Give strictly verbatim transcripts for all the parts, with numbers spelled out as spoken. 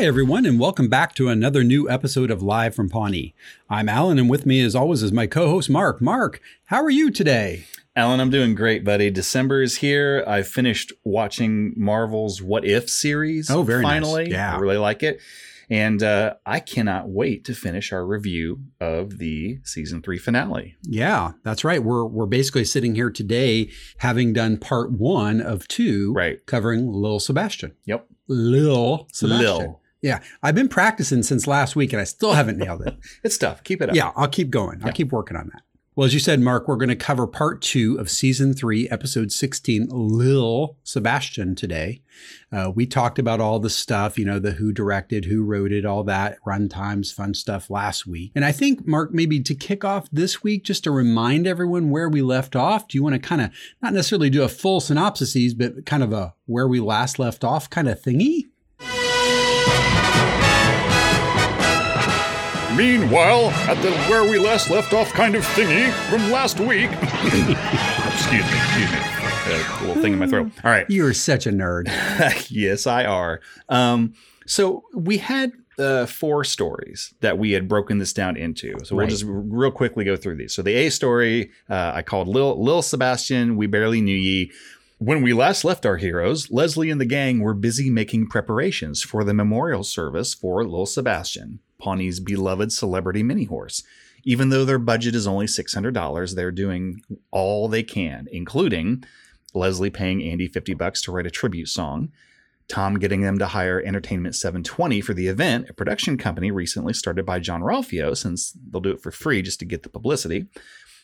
Hi, everyone, and welcome back to another new episode of Live from Pawnee. I'm Alan, and with me, as always, is my co-host, Mark. Mark, how are you today? Alan, I'm doing great, buddy. December is here. I finished watching Marvel's What If series. Oh, very finally. Nice. Yeah. I really like it. And uh, I cannot wait to finish our review of the season three finale. Yeah, that's right. We're we're basically sitting here today having done part one of two, right, covering Lil Sebastian. Yep. Lil Sebastian. Lil. Yeah. I've been practicing since last week and I still haven't nailed it. It's tough. Keep it up. Yeah, I'll keep going. I'll yeah. keep working on that. Well, as you said, Mark, we're going to cover part two of season three, episode sixteen, Lil Sebastian today. Uh, we talked about all the stuff, you know, the who directed, who wrote it, all that, runtimes, fun stuff last week. And I think, Mark, maybe to kick off this week, just to remind everyone where we left off, do you want to kind of not necessarily do a full synopsis, but kind of a where we last left off kind of thingy? Meanwhile, at the where we last left off kind of thingy from last week. excuse me, excuse me. A little thing in my throat. All right. You're such a nerd. Yes, I are. Um, so we had uh, four stories that we had broken this down into. So right. We'll just real quickly go through these. So the A story, uh, I called Lil, Lil Sebastian, We Barely Knew Ye. When we last left our heroes, Leslie and the gang were busy making preparations for the memorial service for Lil Sebastian, Pawnee's beloved celebrity mini horse. Even though their budget is only six hundred dollars, they're doing all they can, including Leslie paying Andy fifty bucks to write a tribute song, Tom getting them to hire Entertainment seven twenty for the event, a production company recently started by John Ralphio, since they'll do it for free just to get the publicity.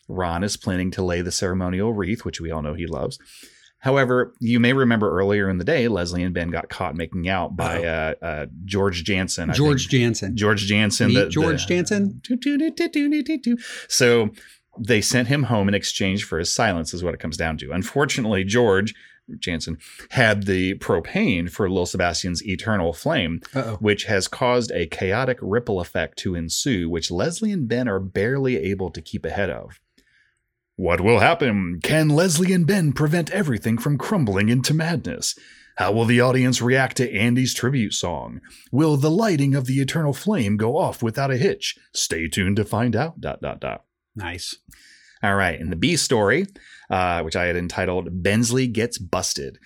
Ron is planning to lay the ceremonial wreath, which we all know he loves. However, you may remember earlier in the day, Leslie and Ben got caught making out by uh, uh, George Jansen. I George think. Jansen. George Jansen. Meet the, George the, Jansen. Do, do, do, do, do, do, do. So they sent him home in exchange for his silence is what it comes down to. Unfortunately, George Jansen had the propane for Lil Sebastian's eternal flame, Uh-oh. which has caused a chaotic ripple effect to ensue, which Leslie and Ben are barely able to keep ahead of. What will happen? Can Leslie and Ben prevent everything from crumbling into madness? How will the audience react to Andy's tribute song? Will the lighting of the eternal flame go off without a hitch? Stay tuned to find out, dot, dot, dot. Nice. All right. And the B story, uh, which I had entitled Bensley Gets Busted.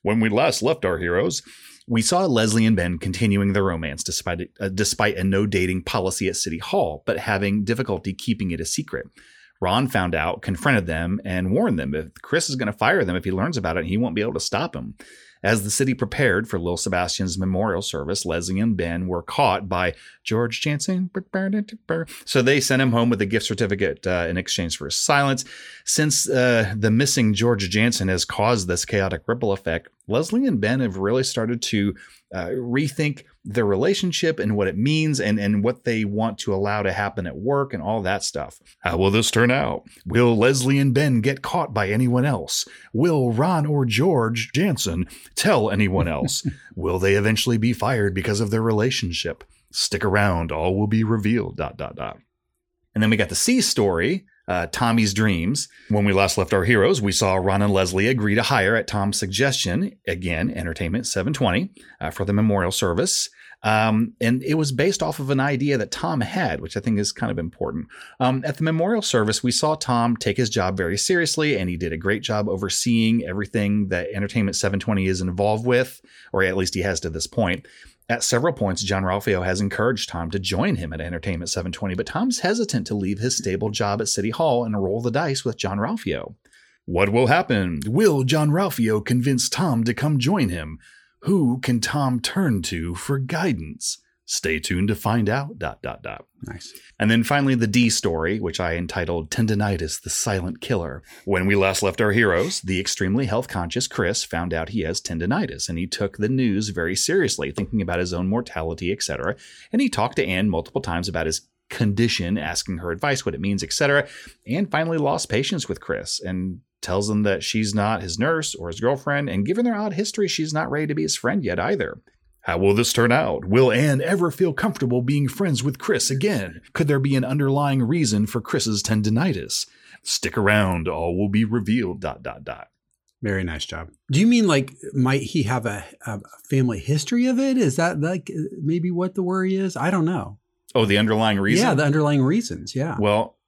When we last left our heroes, we saw Leslie and Ben continuing their romance despite, uh, despite a no-dating policy at City Hall, but having difficulty keeping it a secret. Ron found out, confronted them, and warned them if Chris is going to fire them if he learns about it, he won't be able to stop him. As the city prepared for Lil Sebastian's memorial service, Leslie and Ben were caught by George Jansen. So they sent him home with a gift certificate uh, in exchange for his silence. Since uh, the missing George Jansen has caused this chaotic ripple effect, Leslie and Ben have really started to uh, rethink their relationship and what it means and, and what they want to allow to happen at work and all that stuff. How will this turn out? Will Leslie and Ben get caught by anyone else? Will Ron or George Jansen tell anyone else? Will they eventually be fired because of their relationship? Stick around. All will be revealed. Dot, dot, dot. And then we got the C story. Uh, Tommy's dreams. When we last left our heroes, we saw Ron and Leslie agree to hire at Tom's suggestion, again, Entertainment seven twenty, uh, for the memorial service. Um, and it was based off of an idea that Tom had, which I think is kind of important. Um, at the memorial service, we saw Tom take his job very seriously, and he did a great job overseeing everything that Entertainment seven twenty is involved with, or at least he has to this point. At several points, John Ralphio has encouraged Tom to join him at Entertainment seven twenty, but Tom's hesitant to leave his stable job at City Hall and roll the dice with John Ralphio. What will happen? Will John Ralphio convince Tom to come join him? Who can Tom turn to for guidance? Stay tuned to find out, dot, dot, dot. Nice. And then finally, the D story, which I entitled Tendinitis, the Silent Killer. When we last left our heroes, the extremely health-conscious Chris found out he has tendinitis, and he took the news very seriously, thinking about his own mortality, et cetera. And he talked to Anne multiple times about his condition, asking her advice, what it means, et cetera. And finally lost patience with Chris and tells him that she's not his nurse or his girlfriend, and given their odd history, she's not ready to be his friend yet either. How will this turn out? Will Anne ever feel comfortable being friends with Chris again? Could there be an underlying reason for Chris's tendinitis? Stick around. All will be revealed, dot, dot, dot. Very nice job. Do you mean like might he have a, a family history of it? Is that like maybe what the worry is? I don't know. Oh, the underlying reason? Yeah, the underlying reasons. Yeah. Well,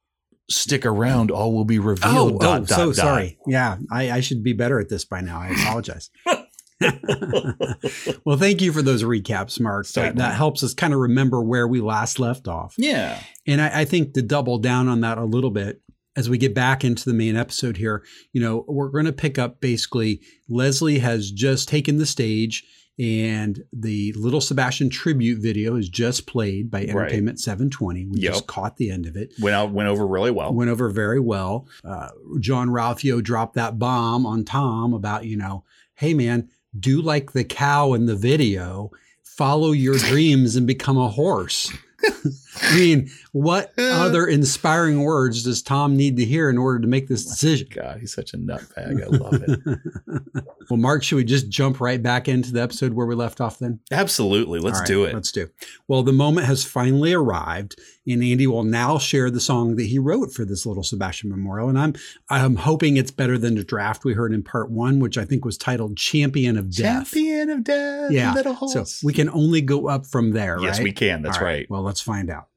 stick around. All will be revealed. Oh, dot, oh dot, so dot. Sorry. Yeah, I, I should be better at this by now. I apologize. Well, thank you for those recaps, Mark. That, that helps us kind of remember where we last left off. Yeah. And I, I think to double down on that a little bit, as we get back into the main episode here, you know, we're going to pick up basically Leslie has just taken the stage and the Little Sebastian tribute video is just played by Entertainment right. seven twenty. We yep. just caught the end of it. Went out, went over really well. Went over very well. Uh, John Ralphio dropped that bomb on Tom about, you know, hey, man, do like the cow in the video, follow your dreams and become a horse. I mean, what other inspiring words does Tom need to hear in order to make this decision? God, he's such a nutbag. I love it. Well, Mark, should we just jump right back into the episode where we left off then? Absolutely. Let's right, do it. Let's do. Well, the moment has finally arrived, and Andy will now share the song that he wrote for this Little Sebastian memorial. And I'm I'm hoping it's better than the draft we heard in part one, which I think was titled Champion of Death. Champion of Death. Yeah. Little horse. So we can only go up from there, right? Yes, we can. That's right. right. Well, let's find out.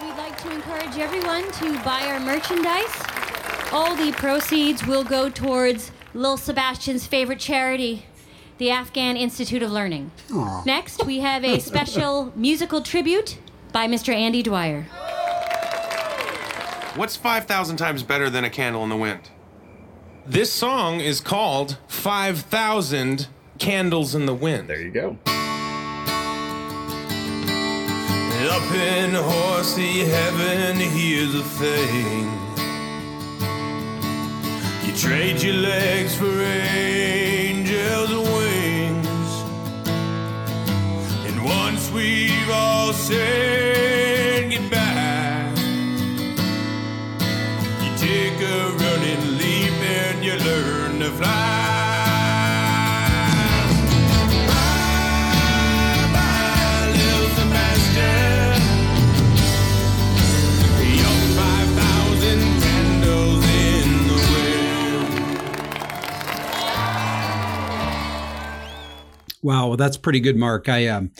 We'd like to encourage everyone to buy our merchandise. All the proceeds will go towards Lil Sebastian's favorite charity, the Afghan Institute of Learning. Aww. Next, we have a special musical tribute by Mister Andy Dwyer. What's five thousand times better than a candle in the wind? This song is called five thousand Candles in the Wind. There you go. Up in horsey heaven, here's the thing. You trade your legs for angels' wings. And once we've all said goodbye, you take a running leap and you learn to fly. Wow, well, that's pretty good, Mark. I um,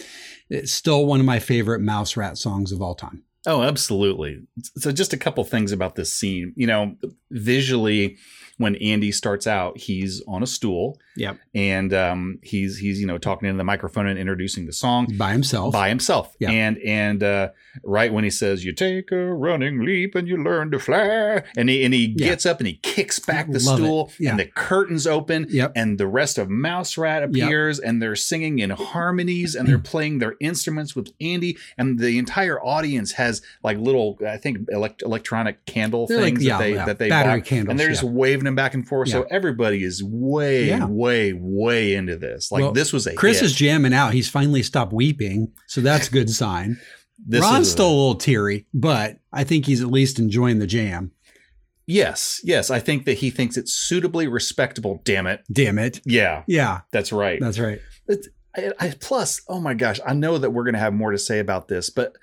it's still one of my favorite Mouse Rat songs of all time. Oh, absolutely. So just a couple things about this scene. You know, visually, when Andy starts out, he's on a stool. Yep. And um, he's he's you know talking into the microphone and introducing the song by himself. By himself. Yep. And and uh, right when he says, "You take a running leap and you learn to fly," and he and he gets yep. up and he kicks back the Love stool, yeah. and the curtains open, yep. and the rest of Mouse Rat appears, yep. and they're singing in harmonies and they're playing their instruments with Andy, and the entire audience has. Like little, I think, elect- electronic candle they're things like, yeah, that they yeah. that they battery bought. Candles, and they're just yeah. waving them back and forth. Yeah. So everybody is way, yeah. way, way into this. Like well, this was a Chris hit. Is jamming out. He's finally stopped weeping, so that's a good sign. This Ron's a, still a little teary, but I think he's at least enjoying the jam. Yes, yes, I think that he thinks it's suitably respectable. Damn it, damn it, yeah, yeah, that's right, that's right. It's, I, I, plus, oh my gosh, I know that we're going to have more to say about this, but.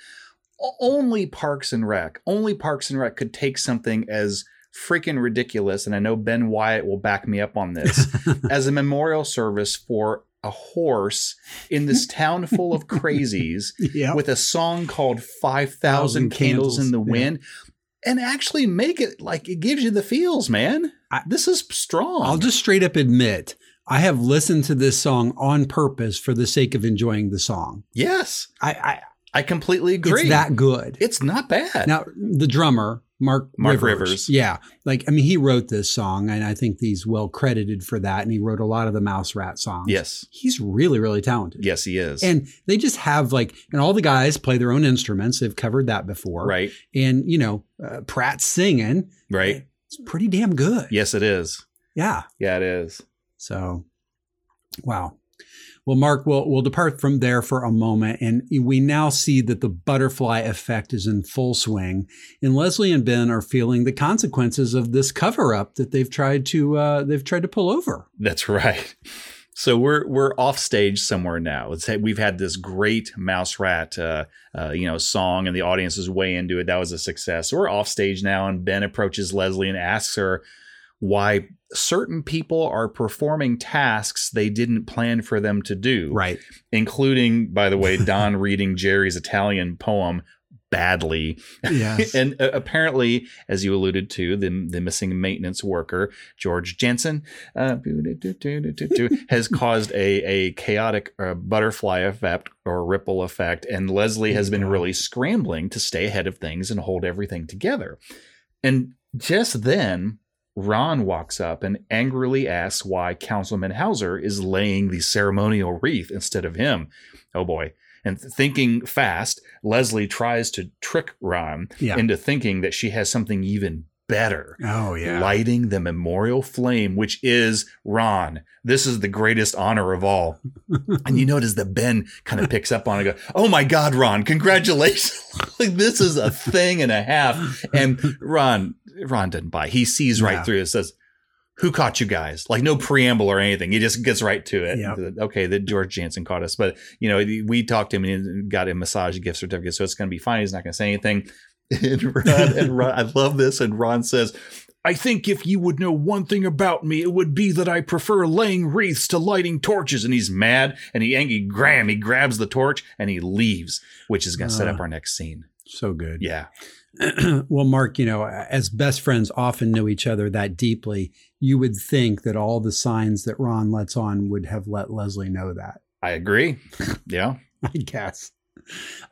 Only Parks and Rec, only Parks and Rec could take something as freaking ridiculous, and I know Ben Wyatt will back me up on this, as a memorial service for a horse in this town full of crazies yep. with a song called five thousand Candles in the Wind. Yeah. And actually make it like it gives you the feels, man. I, this is strong. I'll just straight up admit I have listened to this song on purpose for the sake of enjoying the song. Yes. I... I I completely agree. It's that good. It's not bad. Now, the drummer, Mark, Mark Rivers, Rivers. Yeah. Like, I mean, he wrote this song, and I think he's well credited for that. And he wrote a lot of the Mouse Rat songs. Yes. He's really, really talented. Yes, he is. And they just have like, and all the guys play their own instruments. They've covered that before. Right. And, you know, uh, Pratt's singing. Right. It's pretty damn good. Yes, it is. Yeah. Yeah, it is. So, wow. Well, Mark, we'll, we'll depart from there for a moment, and we now see that the butterfly effect is in full swing, and Leslie and Ben are feeling the consequences of this cover-up that they've tried to uh, they've tried to pull over. That's right. So we're we're off stage somewhere now. It's, we've had this great Mouse Rat uh, uh, you know song, and the audience is way into it. That was a success. So we're off stage now, and Ben approaches Leslie and asks her, why certain people are performing tasks they didn't plan for them to do. Right. Including, by the way, Don reading Jerry's Italian poem badly. Yes. And uh, apparently, as you alluded to, the, the missing maintenance worker, George Jensen, uh, has caused a, a chaotic uh, butterfly effect or ripple effect. And Leslie has been really scrambling to stay ahead of things and hold everything together. And just then, Ron walks up and angrily asks why Councilman Hauser is laying the ceremonial wreath instead of him. Oh, boy. And thinking fast, Leslie tries to trick Ron yeah. into thinking that she has something even better. Oh, yeah. Lighting the memorial flame, which is Ron. This is the greatest honor of all. And you notice that Ben kind of picks up on it and goes, oh, my God, Ron, congratulations. Like, this is a thing and a half. And Ron, Ron doesn't buy. He sees right yeah. through it, says, who caught you guys? Like, no preamble or anything. He just gets right to it. Yep. Okay, that George Jansen caught us. But, you know, we talked to him and got him a massage gift certificate. So it's going to be fine. He's not going to say anything. And Ron, and Ron, I love this. And Ron says, I think if you would know one thing about me, it would be that I prefer laying wreaths to lighting torches. And he's mad. And he angry Graham. He grabs the torch and he leaves, which is going to uh, set up our next scene. So good. Yeah. Well, Mark, you know, as best friends often know each other that deeply, you would think that all the signs that Ron lets on would have let Leslie know that. I agree. Yeah. I guess.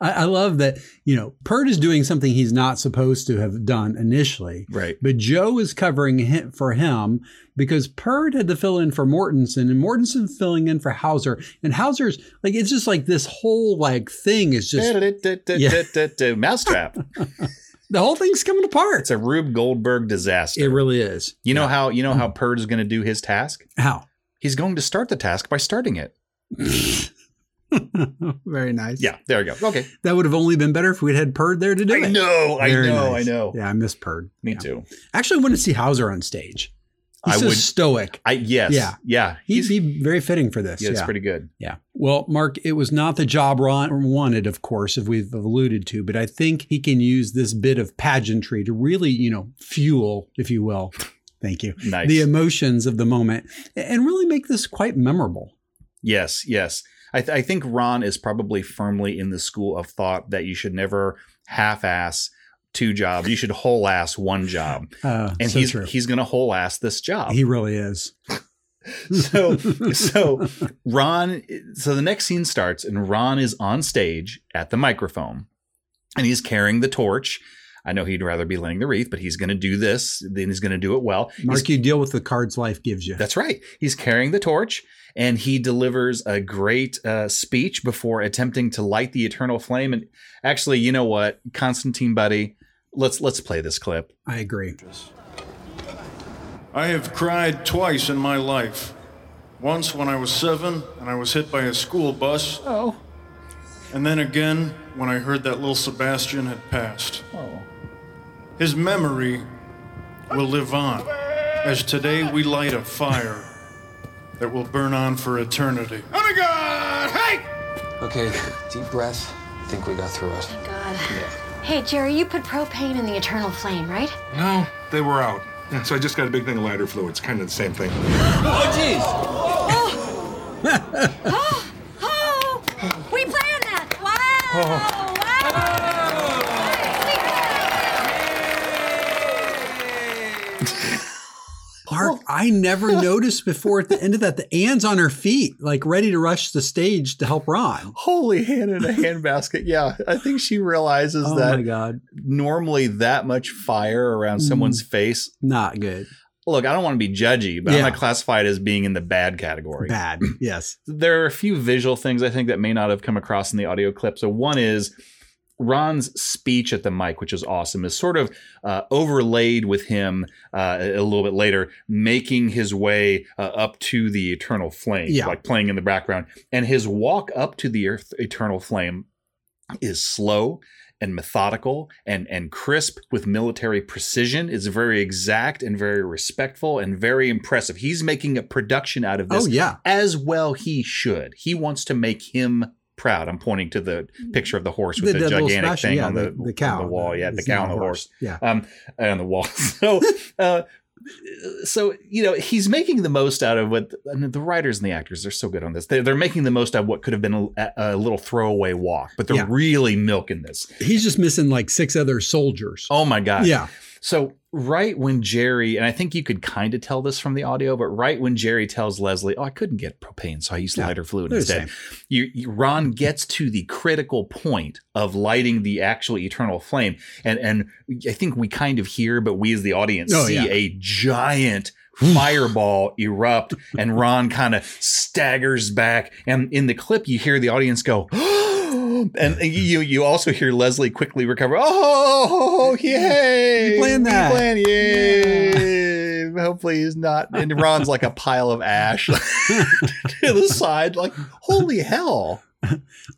I, I love that, you know, Pert is doing something he's not supposed to have done initially. Right. But Joe is covering him for him because Pert had to fill in for Mortensen and Mortensen filling in for Hauser. And Hauser's like, it's just like this whole like thing is just. yeah. Mousetrap. The whole thing's coming apart. It's a Rube Goldberg disaster. It really is. You yeah. know how you know how Pert is going to do his task? How? He's going to start the task by starting it. Very nice. Yeah, there we go. Okay. That would have only been better if we'd had Pert there to do I it. Know, I Very know, nice. I know. Yeah, I miss Pert. Me yeah. too. Actually, I want to see Hauser on stage. He's I so would, stoic. I, yes. Yeah. Yeah. He'd be very fitting for this. Yeah, it's yeah. pretty good. Yeah. Well, Mark, it was not the job Ron wanted, of course, if we've alluded to, but I think he can use this bit of pageantry to really, you know, fuel, if you will. Thank you. Nice. The emotions of the moment and really make this quite memorable. Yes. Yes. I, th- I think Ron is probably firmly in the school of thought that you should never half-ass two jobs. You should whole ass one job. Uh, and so he's true. he's going to whole ass this job. He really is. so so Ron. So the next scene starts and Ron is on stage at the microphone and he's carrying the torch. I know he'd rather be laying the wreath, but he's going to do this. Then he's going to do it well. Mark, he's, you deal with the cards life gives you. That's right. He's carrying the torch and he delivers a great uh, speech before attempting to light the eternal flame. And actually, you know what, Constantine, buddy, let's let's play this clip. I agree. I have cried twice in my life. Once when I was seven and I was hit by a school bus. Oh. And then again when I heard that little Sebastian had passed. Oh. His memory will live on, as today we light a fire that will burn on for eternity. Oh my God! Hey! Okay, deep breath. I think we got through it. Thank God. Yeah. Hey, Jerry, you put propane in the eternal flame, right? No, they were out. So I just got a big thing of lighter fluid. It's kind of the same thing. Oh, jeez! Oh. Oh. Oh! Oh! We planned that! Wow! Oh. Wow! Oh. Mark, I never noticed before at the end of that, the Anne's on her feet, like ready to rush the stage to help Ron. Holy hand in a handbasket. Yeah. I think she realizes oh that my God. normally that much fire around someone's mm, face. Not good. Look, I don't want to be judgy, but yeah. I'm not classified as being in the bad category. Bad. Yes. There are a few visual things I think that may not have come across in the audio clip. So one is Ron's speech at the mic, which is awesome, is sort of uh, overlaid with him uh, a little bit later, making his way uh, up to the eternal flame, yeah. like playing in the background. And his walk up to the earth, eternal flame is slow and methodical and, and crisp with military precision. It's very exact and very respectful and very impressive. He's making a production out of this oh, yeah. as well he should. He wants to make him proud. I'm pointing to the picture of the horse with the, the, the gigantic special, thing yeah, on the, the, the cow, on the wall. Yeah, the cow on the horse. horse. Yeah, um, on the wall. So uh, so, you know, he's making the most out of what I mean, the writers and the actors are so good on this. They're, they're making the most out of what could have been a, a little throwaway walk, but they're yeah. really milking this. He's just missing like six other soldiers. Oh, my God. Yeah. So right when Jerry, and I think you could kind of tell this from the audio, but right when Jerry tells Leslie, oh, I couldn't get propane, so I used yeah, lighter fluid instead. You, you, Ron gets to the critical point of lighting the actual eternal flame. And and I think we kind of hear, but we as the audience oh, see yeah. a giant fireball erupt, and Ron kind of staggers back. And in the clip, you hear the audience go, and you you also hear Leslie quickly recover. Oh, yay. You're playing that. You're playing, yay. Yeah. Hopefully he's not. And Ron's like a pile of ash to the side. Like, holy hell.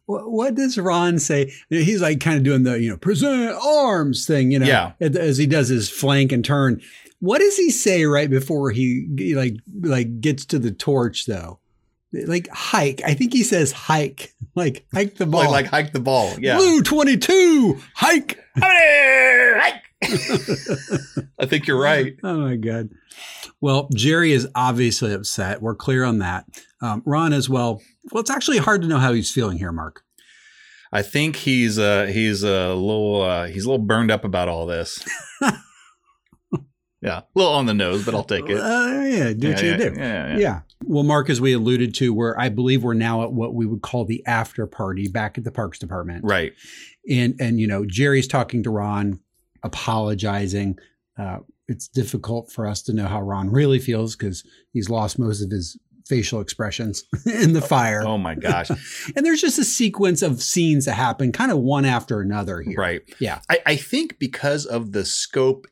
What, what does Ron say? He's like kind of doing the, you know, present arms thing, you know, yeah. as he does his flank and turn. What does he say right before he like like gets to the torch, though? Like hike. I think he says hike. Like hike the ball. Like, like hike the ball. Yeah. Blue twenty-two. Hike. Hike. I think you're right. Oh, my God. Well, Jerry is obviously upset. We're clear on that. Um, Ron as well. Well, it's actually hard to know how he's feeling here, Mark. I think he's uh, he's a little uh, he's a little burned up about all this. Yeah, a little on the nose, but I'll take it. Uh, yeah, do what yeah, you yeah, do. Yeah, yeah, yeah. yeah. Well, Mark, as we alluded to, where I believe we're now at what we would call the after party back at the Parks Department. Right. And, and you know, Jerry's talking to Ron, apologizing. Uh, it's difficult for us to know how Ron really feels because he's lost most of his facial expressions in the fire. Oh, my gosh. And there's just a sequence of scenes that happen kind of one after another here. Right. Yeah. I, I think because of the scope,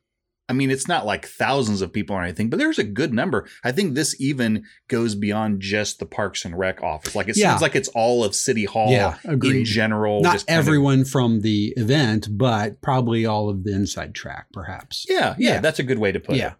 I mean, it's not like thousands of people or anything, but there's a good number. I think this even goes beyond just the Parks and Rec office. Like it yeah. seems like it's all of City Hall yeah, in general. Not just everyone of, from the event, but probably all of the inside track, perhaps. Yeah. Yeah. yeah. That's a good way to put yeah. it.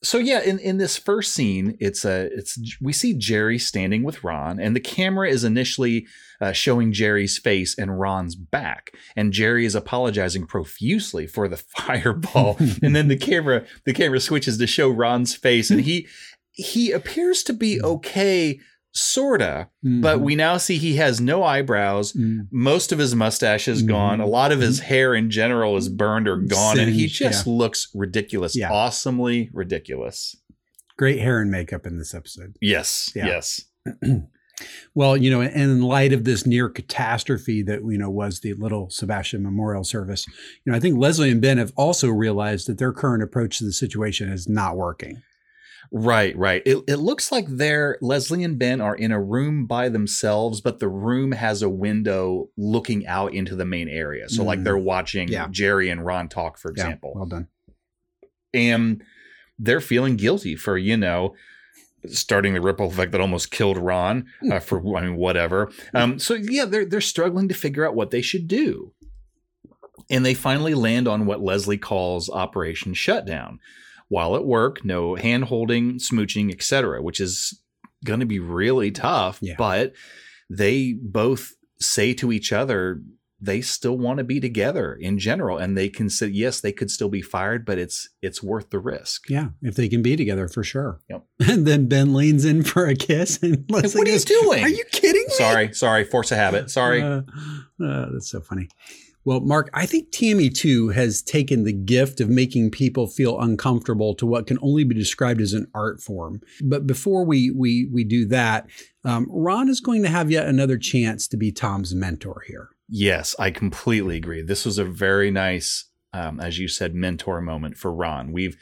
So, yeah, in, in this first scene, it's a it's we see Jerry standing with Ron, and the camera is initially uh, showing Jerry's face and Ron's back. And Jerry is apologizing profusely for the fireball. And then the camera the camera switches to show Ron's face, and he he appears to be okay. Sorta, mm-hmm. but we now see he has no eyebrows. Mm. Most of his mustache is mm. gone. A lot of his hair in general is burned or gone. Singed, and he just yeah. looks ridiculous. Yeah. Awesomely ridiculous. Great hair and makeup in this episode. Yes. Yeah. Yes. Well, you know, and in light of this near catastrophe that, you know, was the Little Sebastian Memorial Service, you know, I think Leslie and Ben have also realized that their current approach to the situation is not working. Right, right. It it looks like they're Leslie and Ben are in a room by themselves, but the room has a window looking out into the main area. So mm. like they're watching yeah. Jerry and Ron talk, for example. Yeah, well done. And they're feeling guilty for, you know, starting the ripple effect that almost killed Ron uh, for, I mean, whatever. Um, so, yeah, they're they're struggling to figure out what they should do. And they finally land on what Leslie calls Operation Shutdown. While at work, no hand holding, smooching, et cetera, which is going to be really tough. Yeah. But they both say to each other, they still want to be together in general. And they can say, yes, they could still be fired, but it's it's worth the risk. Yeah. If they can be together, for sure. Yep. And then Ben leans in for a kiss. And Leslie what are you goes, doing? Are you kidding me? Sorry. Sorry. Force of habit. Sorry. Uh, uh, that's so funny. Well, Mark, I think Tammy, too, has taken the gift of making people feel uncomfortable to what can only be described as an art form. But before we we we do that, um, Ron is going to have yet another chance to be Tom's mentor here. Yes, I completely agree. This was a very nice, um, as you said, mentor moment for Ron. We've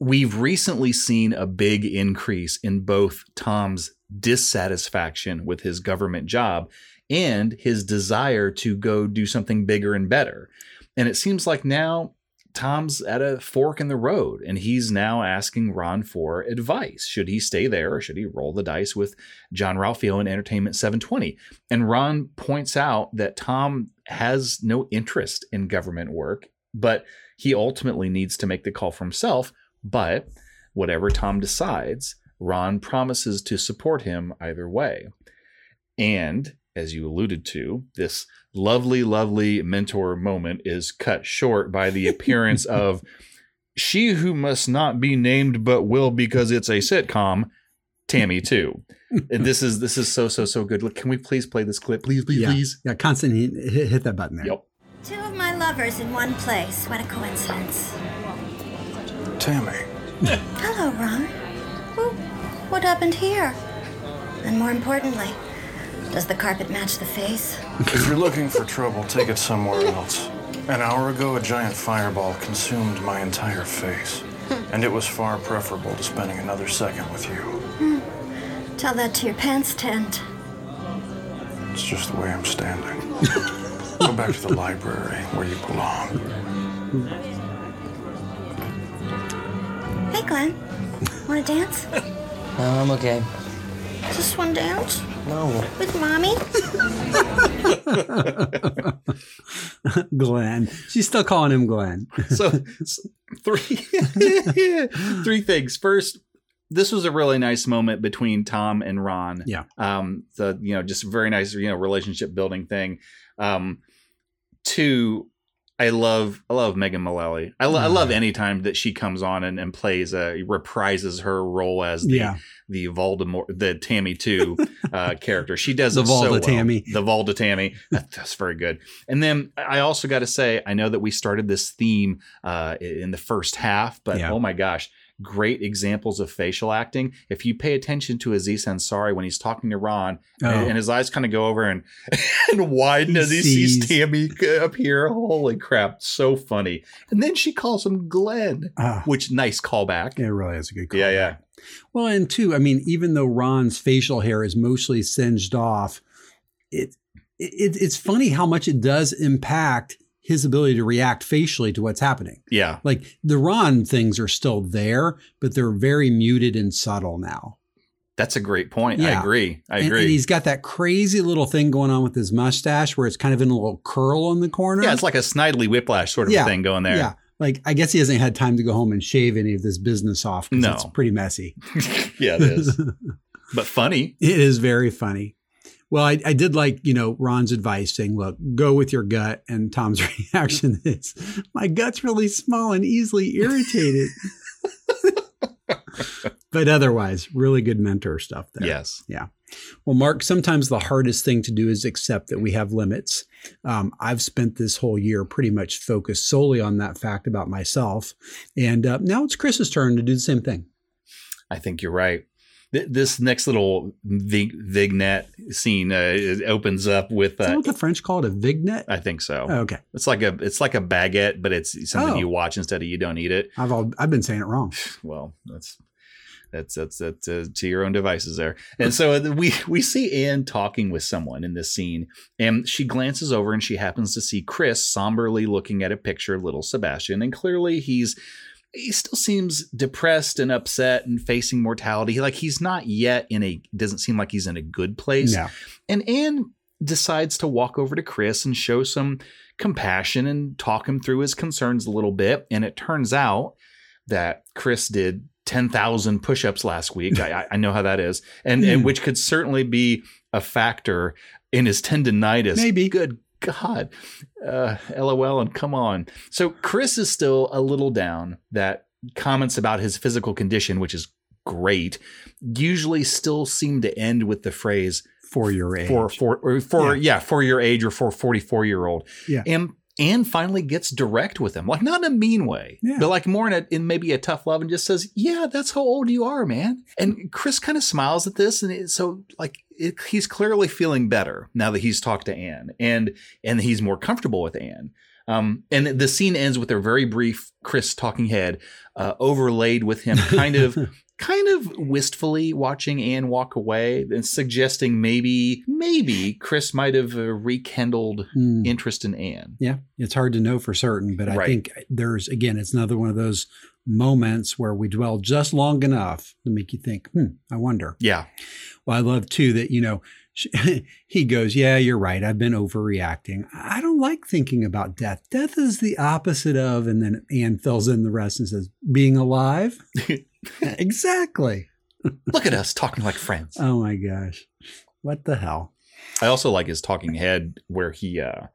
we've recently seen a big increase in both Tom's dissatisfaction with his government job and his desire to go do something bigger and better. And it seems like now Tom's at a fork in the road, and he's now asking Ron for advice. Should he stay there, or should he roll the dice with John Ralphio and Entertainment seven twenty? And Ron points out that Tom has no interest in government work, but he ultimately needs to make the call for himself. But whatever Tom decides, Ron promises to support him either way. And as you alluded to, this lovely, lovely mentor moment is cut short by the appearance of She Who Must Not Be Named But Will Because It's a Sitcom, Tammy Too. This is this is so, so, so good. Look, can we please play this clip? Please, please, yeah. please. Yeah, constantly hit, hit that button there. Yep. Two of my lovers in one place. What a coincidence. Tammy. Hello, Ron. Well, what happened here? And more importantly, does the carpet match the face? If you're looking for trouble, take it somewhere else. An hour ago, a giant fireball consumed my entire face. And it was far preferable to spending another second with you. Hmm. Tell that to your pants tent. It's just the way I'm standing. Go back to the library where you belong. Hey, Glenn. Want to dance? No, I'm okay. Just one dance? No. With mommy? Glenn. She's still calling him Glenn. so, so three three things. First, this was a really nice moment between Tom and Ron. Yeah. Um, the you know, just very nice, you know, relationship building thing. Um, two, I love I love Megan Mullally. I, lo- mm. I love any time that she comes on and, and plays a reprises her role as the yeah. the Voldemort, the Tammy two uh, character. She does the it Volda so Tammy. Well. The Volda Tammy. That, that's very good. And then I also got to say, I know that we started this theme uh, in the first half, but yeah. oh my gosh. Great examples of facial acting. If you pay attention to Aziz Ansari when he's talking to Ron, oh. and, and his eyes kind of go over and, and widen he as he sees. sees Tammy up here. Holy crap. So funny. And then she calls him Glenn, ah, which nice callback. It really is a good callback. Yeah, yeah. Well, and two, I mean, even though Ron's facial hair is mostly singed off, it, it it's funny how much it does impact his ability to react facially to what's happening. Yeah. Like the Ron things are still there, but they're very muted and subtle now. That's a great point. Yeah. I agree. I and, agree. And he's got that crazy little thing going on with his mustache where it's kind of in a little curl in the corner. Yeah. It's like a Snidely Whiplash sort of yeah. thing going there. Yeah. Like, I guess he hasn't had time to go home and shave any of this business off. No. It's pretty messy. Yeah, it is. But funny. It is very funny. Well, I, I did like, you know, Ron's advice saying, look, go with your gut. And Tom's reaction is, my gut's really small and easily irritated. But otherwise, really good mentor stuff there. Yes. Yeah. Well, Mark, sometimes the hardest thing to do is accept that we have limits. Um, I've spent this whole year pretty much focused solely on that fact about myself. And uh, now it's Chris's turn to do the same thing. I think you're right. This next little vignette scene uh, opens up with uh, is that what the French call it, a vignette? I think so. Oh, okay, it's like a it's like a baguette, but it's something oh. you watch instead of you don't eat it. I've all, I've been saying it wrong. Well, that's that's that's that's uh, to your own devices there. And so we we see Anne talking with someone in this scene, and she glances over and she happens to see Chris somberly looking at a picture of little Sebastian, and clearly he's. He still seems depressed and upset and facing mortality. Like he's not yet in a, doesn't seem like he's in a good place. No. And Anne decides to walk over to Chris and show some compassion and talk him through his concerns a little bit. And it turns out that Chris did ten thousand push-ups last week. I, I know how that is. And, mm. and which could certainly be a factor in his tendinitis. Maybe. Good God, uh, LOL and come on. So Chris is still a little down. That comments about his physical condition, which is great, usually still seem to end with the phrase "for your age," for for or for yeah. yeah, for your age or for forty-four year old. Yeah, and Anne finally gets direct with him, like not in a mean way, yeah. but like more in a, in maybe a tough love, and just says, "Yeah, that's how old you are, man." And Chris kind of smiles at this, and it, so like. It, he's clearly feeling better now that he's talked to Anne and and he's more comfortable with Anne. Um, and the scene ends with a very brief Chris talking head uh, overlaid with him kind of kind of wistfully watching Anne walk away and suggesting maybe, maybe Chris might have uh, rekindled mm. interest in Anne. Yeah, it's hard to know for certain, but I right. think there's, again, it's another one of those moments where we dwell just long enough to make you think, hmm, I wonder. Yeah. Well, I love too that, you know, she, he goes, yeah, you're right. I've been overreacting. I don't like thinking about death. Death is the opposite of, and then Anne fills in the rest and says, being alive. Exactly. Look at us talking like friends. Oh my gosh. What the hell? I also like his talking head where he, uh,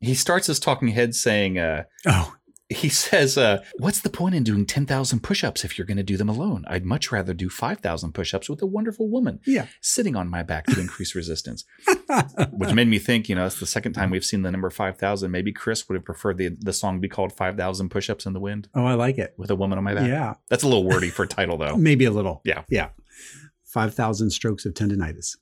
he starts his talking head saying, uh, oh, he says, uh, what's the point in doing ten thousand push-ups if you're going to do them alone? I'd much rather do five thousand push-ups with a wonderful woman yeah. sitting on my back to increase resistance, which made me think, you know, that's the second time we've seen the number five thousand. Maybe Chris would have preferred the, the song be called five thousand push-ups in the wind. Oh, I like it. With a woman on my back. Yeah. That's a little wordy for a title, though. Maybe a little. Yeah. Yeah. five thousand strokes of tendinitis.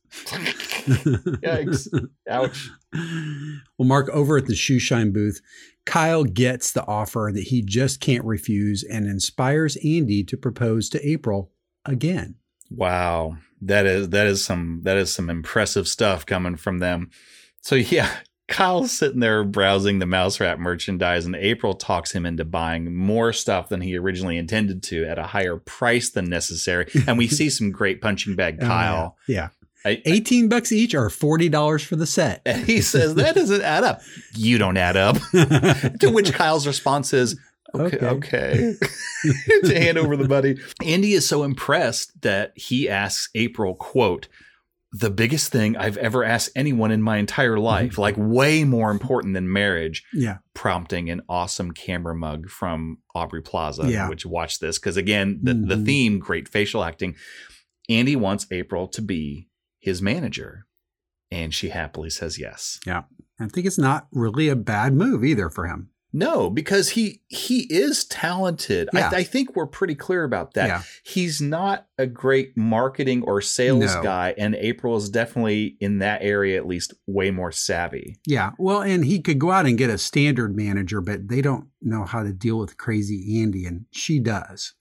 Yikes. Ouch. Well, Mark, over at the Shoeshine booth, Kyle gets the offer that he just can't refuse and inspires Andy to propose to April again. Wow. That is that is some that is some impressive stuff coming from them. So yeah, Kyle's sitting there browsing the Mouse Rat merchandise, and April talks him into buying more stuff than he originally intended to at a higher price than necessary. And we see some great punching bag Kyle. Uh, yeah. I, eighteen bucks each or forty dollars for the set. And he says, that doesn't add up. You don't add up. To which Kyle's response is, okay. okay. okay. To hand over the money. Andy is so impressed that he asks April, quote, the biggest thing I've ever asked anyone in my entire life, mm-hmm. like way more important than marriage, yeah. prompting an awesome camera mug from Aubrey Plaza, yeah. which watch this. Because again, the, mm-hmm. the theme, great facial acting. Andy wants April to be his manager, and she happily says yes. Yeah. I think it's not really a bad move either for him. No, because he he is talented. Yeah. I, I think we're pretty clear about that. Yeah. He's not a great marketing or sales no. guy, and April is definitely in that area at least way more savvy. Yeah. Well, and he could go out and get a standard manager, but they don't know how to deal with crazy Andy, and she does.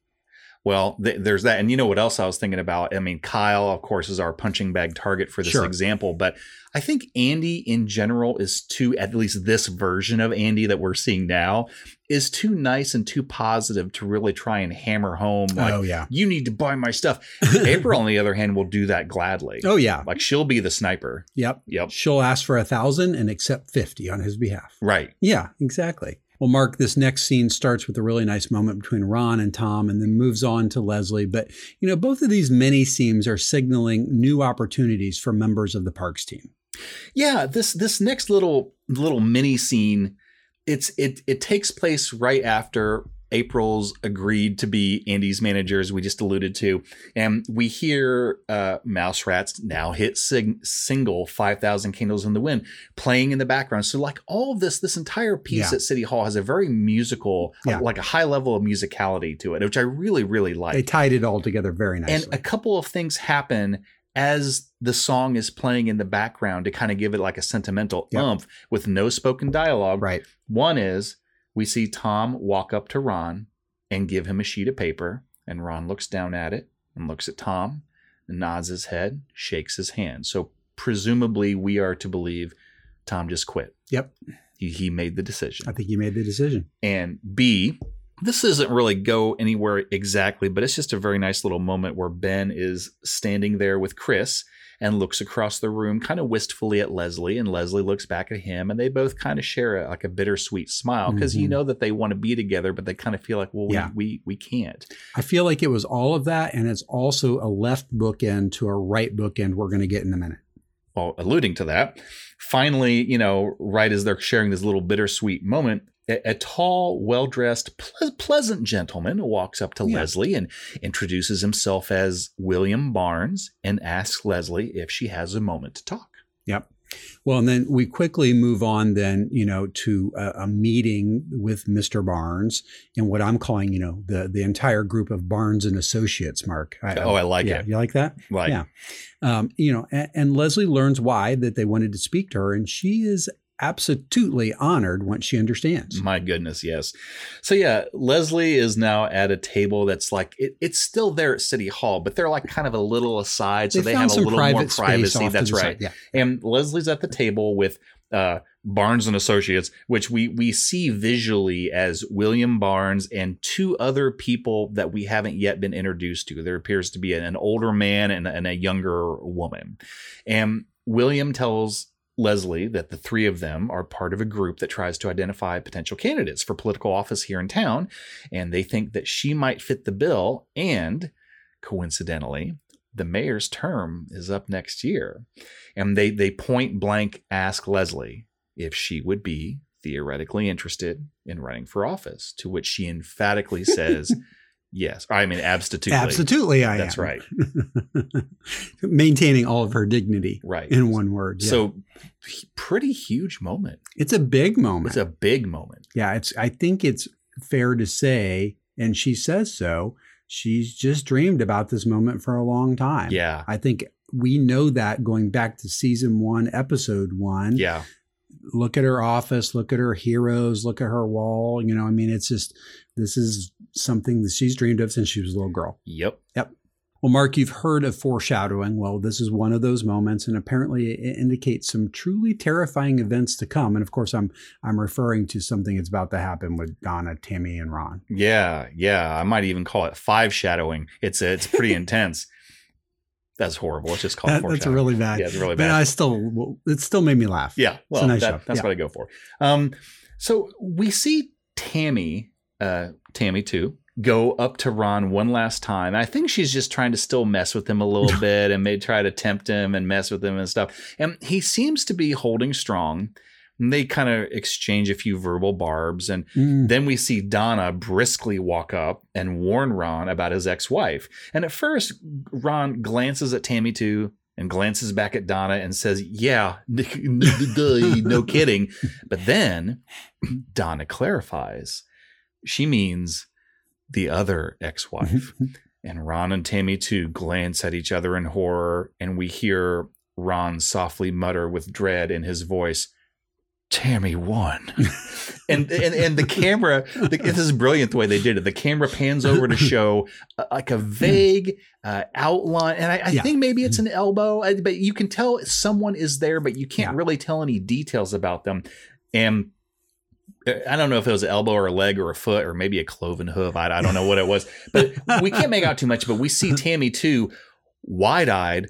Well, th- there's that. And you know what else I was thinking about? I mean, Kyle, of course, is our punching bag target for this sure. example. But I think Andy in general is too, at least this version of Andy that we're seeing now, is too nice and too positive to really try and hammer home. Like, oh, yeah. You need to buy my stuff. April, on the other hand, will do that gladly. Oh, yeah. Like she'll be the sniper. Yep. Yep. She'll ask for a thousand and accept fifty on his behalf. Right. Yeah, exactly. Well, Mark, this next scene starts with a really nice moment between Ron and Tom and then moves on to Leslie. But, you know, both of these mini scenes are signaling new opportunities for members of the Parks team. Yeah, this this next little little mini scene, it's it it takes place right after April's agreed to be Andy's manager, as we just alluded to. And we hear uh, Mouse Rat's now hit sing- single five thousand Candles in the Wind playing in the background. So like all of this, this entire piece yeah. at City Hall has a very musical, yeah. like a high level of musicality to it, which I really, really like. They tied it all together very nicely. And a couple of things happen as the song is playing in the background to kind of give it like a sentimental yep. oomph with no spoken dialogue. Right. One is, we see Tom walk up to Ron and give him a sheet of paper, and Ron looks down at it and looks at Tom, nods his head, shakes his hand. So presumably we are to believe Tom just quit. Yep. He, he made the decision. I think he made the decision. And B, this doesn't really go anywhere exactly, but it's just a very nice little moment where Ben is standing there with Chris and looks across the room kind of wistfully at Leslie, and Leslie looks back at him, and they both kind of share a, like a bittersweet smile because mm-hmm. you know that they want to be together, but they kind of feel like, well, yeah. we, we we can't. I feel like it was all of that, and it's also a left bookend to a right bookend we're going to get in a minute. Well, alluding to that, finally, you know, right as they're sharing this little bittersweet moment, a, a tall, well-dressed, ple- pleasant gentleman walks up to yeah. Leslie and introduces himself as William Barnes and asks Leslie if she has a moment to talk. Yep. Well, and then we quickly move on then, you know, to a, a meeting with Mister Barnes and what I'm calling, you know, the the entire group of Barnes and Associates, Mark. I, oh, I like yeah, it. You like that? Like. Yeah. Um, you know, and, and Leslie learns why that they wanted to speak to her, and she is absolutely honored once she understands. My goodness, yes. So yeah, Leslie is now at a table that's like it, it's still there at City Hall, but they're like kind of a little aside, so they, they have a little more privacy. That's right. Side, yeah. And Leslie's at the table with uh, Barnes and Associates, which we we see visually as William Barnes and two other people that we haven't yet been introduced to. There appears to be an, an older man and, and a younger woman, and William tells Leslie that the three of them are part of a group that tries to identify potential candidates for political office here in town, and they think that she might fit the bill, and coincidentally the mayor's term is up next year, and they they point blank ask Leslie if she would be theoretically interested in running for office, to which she emphatically says, yes, I mean, absolutely. Absolutely, I That's am. That's right. Maintaining all of her dignity. Right. In one word. Yeah. So pretty huge moment. It's a big moment. It's a big moment. Yeah. It's. I think it's fair to say, and she says so, she's just dreamed about this moment for a long time. Yeah. I think we know that going back to season one, episode one. Yeah. Look at her office, look at her heroes, look at her wall. You know, I mean, it's just, this is something that she's dreamed of since she was a little girl. Yep. Yep. Well, Mark, you've heard of foreshadowing. Well, this is one of those moments, and apparently it indicates some truly terrifying events to come. And of course, I'm I'm referring to something that's about to happen with Donna, Tammy, and Ron. Yeah, yeah. I might even call it five shadowing. It's it's pretty intense. That's horrible. Let's just call it that, foreshadowing. That's really bad. Yeah, it's really bad. But I still, it still made me laugh. Yeah, well, it's a nice that, show. That's yeah. what I go for. Um, so we see Tammy, uh, Tammy too, go up to Ron one last time. I think she's just trying to still mess with him a little bit, and may try to tempt him and mess with him and stuff. And he seems to be holding strong. And they kind of exchange a few verbal barbs. And mm. then we see Donna briskly walk up and warn Ron about his ex-wife. And at first, Ron glances at Tammy, too, and glances back at Donna and says, yeah, no kidding. But then Donna clarifies. She means the other ex-wife. And Ron and Tammy, too, glance at each other in horror. And we hear Ron softly mutter with dread in his voice, Tammy won. and, and and the camera, the, this is brilliant the way they did it. The camera pans over to show uh, like a vague uh, outline. And I, I yeah. think maybe it's an elbow, but you can tell someone is there, but you can't yeah. really tell any details about them. And I don't know if it was an elbow or a leg or a foot or maybe a cloven hoof. I, I don't know what it was, but we can't make out too much. But we see Tammy too, wide-eyed,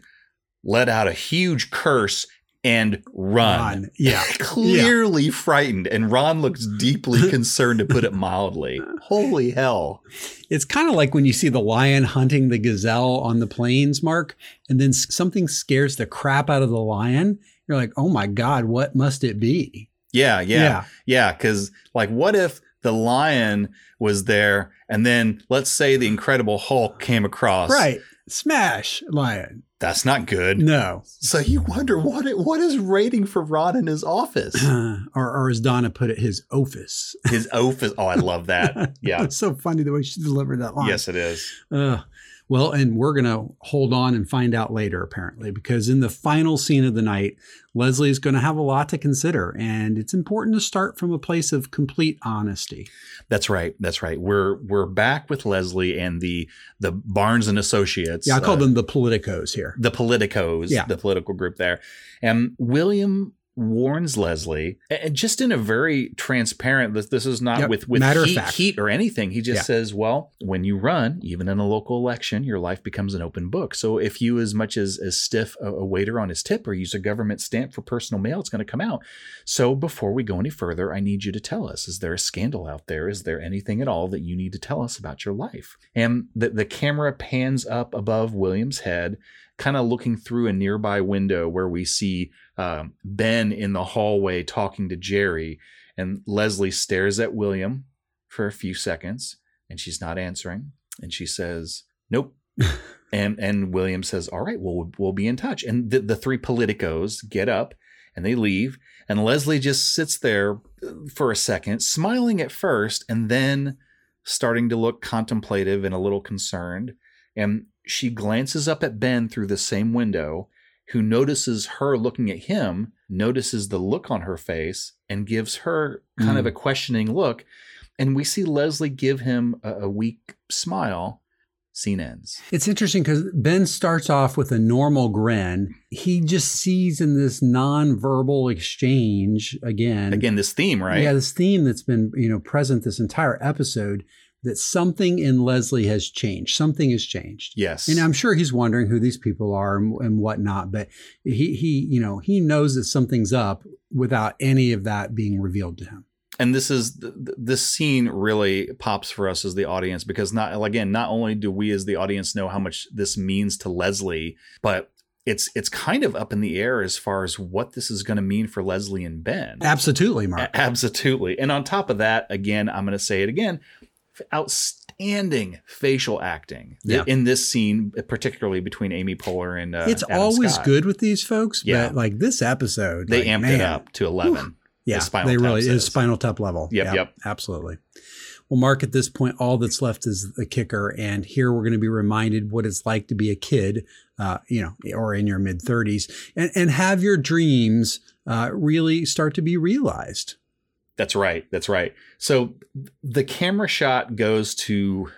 let out a huge curse and run. Ron, yeah. Clearly yeah. frightened. And Ron looks deeply concerned, to put it mildly. Holy hell. It's kind of like when you see the lion hunting the gazelle on the plains, Mark, and then something scares the crap out of the lion. You're like, oh my God, what must it be? Yeah, yeah, yeah. Because yeah, like, what if the lion was there and then let's say the Incredible Hulk came across. Right. Smash lion. That's not good. No. So you wonder what it, what is rating for Ron in his office? Uh, or, or as Donna put it, his office. His office. Oh, I love that. Yeah. It's so funny the way she delivered that line. Yes, it is. Uh, well, and we're going to hold on and find out later, apparently, because in the final scene of the night, Leslie is going to have a lot to consider. And it's important to start from a place of complete honesty. That's right. That's right. We're we're back with Leslie and the the Barnes and Associates. Yeah, I call uh, them the politicos here. The politicos, yeah. The political group there. And William warns Leslie, and just in a very transparent, this, this is not yep. with, with heat, heat or anything. He just yeah. says, well, when you run, even in a local election, your life becomes an open book. So if you as much as, as stiff a, a waiter on his tip or use a government stamp for personal mail, it's going to come out. So before we go any further, I need you to tell us, is there a scandal out there? Is there anything at all that you need to tell us about your life? And the, the camera pans up above William's head, kind of looking through a nearby window where we see um, Ben in the hallway talking to Jerry, and Leslie stares at William for a few seconds and she's not answering. And she says, nope. and, and William says, all right, well, we'll be in touch. And the, the three politicos get up and they leave. And Leslie just sits there for a second, smiling at first and then starting to look contemplative and a little concerned. And she glances up at Ben through the same window, who notices her looking at him, notices the look on her face, and gives her kind mm. of a questioning look. And we see Leslie give him a, a weak smile. Scene ends. It's interesting because Ben starts off with a normal grin. He just sees in this nonverbal exchange, again. Again, this theme, right? Yeah, this theme that's been, you know, present this entire episode, that something in Leslie has changed. Something has changed. Yes. And I'm sure he's wondering who these people are and, and whatnot, but he, he, you know, he knows that something's up without any of that being revealed to him. And this is, this scene really pops for us as the audience, because not, again, not only do we as the audience know how much this means to Leslie, but it's it's kind of up in the air as far as what this is going to mean for Leslie and Ben. Absolutely, Mark. A- absolutely. And on top of that, again, I'm going to say it again, outstanding facial acting yeah. in this scene, particularly between Amy Poehler and uh, it's Adam always Scott. Good with these folks. Yeah. But like this episode, they like, amped man. it up to eleven. Oof. Yeah, they really is Spinal Tap level. Yep, yep, yep. Absolutely. Well, Mark, at this point, all that's left is the kicker. And here we're going to be reminded what it's like to be a kid, uh, you know, or in your mid thirties and, and have your dreams uh, really start to be realized. That's right. That's right. So the camera shot goes to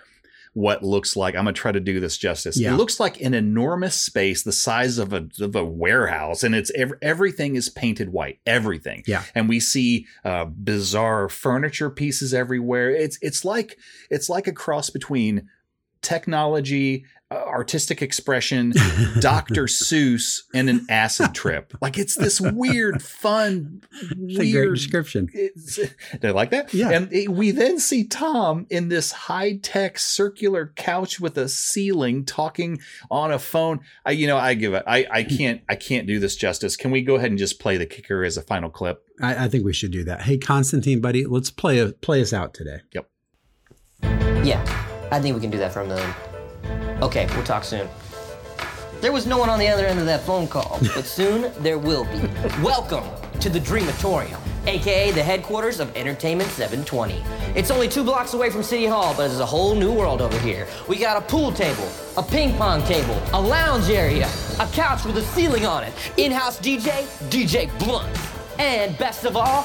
what looks like, I'm going to try to do this justice. Yeah. It looks like an enormous space the size of a, of a warehouse, and it's ev- everything is painted white, everything. Yeah. And we see uh, bizarre furniture pieces everywhere. It's it's like it's like a cross between technology, uh, artistic expression, Doctor Seuss, and an acid trip. Like it's this weird, fun, weird a great description. They like that. Yeah. And it, we then see Tom in this high-tech circular couch with a ceiling, talking on a phone. I, you know, I give it. I, I can't. I can't do this justice. Can we go ahead and just play the kicker as a final clip? I, I think we should do that. Hey, Constantine, buddy, let's play a, play us out today. Yep. Yeah. I think we can do that for a million. Okay, we'll talk soon. There was no one on the other end of that phone call, but soon there will be. Welcome to the Dreamatorium, A K A the headquarters of Entertainment seven twenty. It's only two blocks away from City Hall, but there's a whole new world over here. We got a pool table, a ping pong table, a lounge area, a couch with a ceiling on it, in-house D J, D J Blunt. And best of all,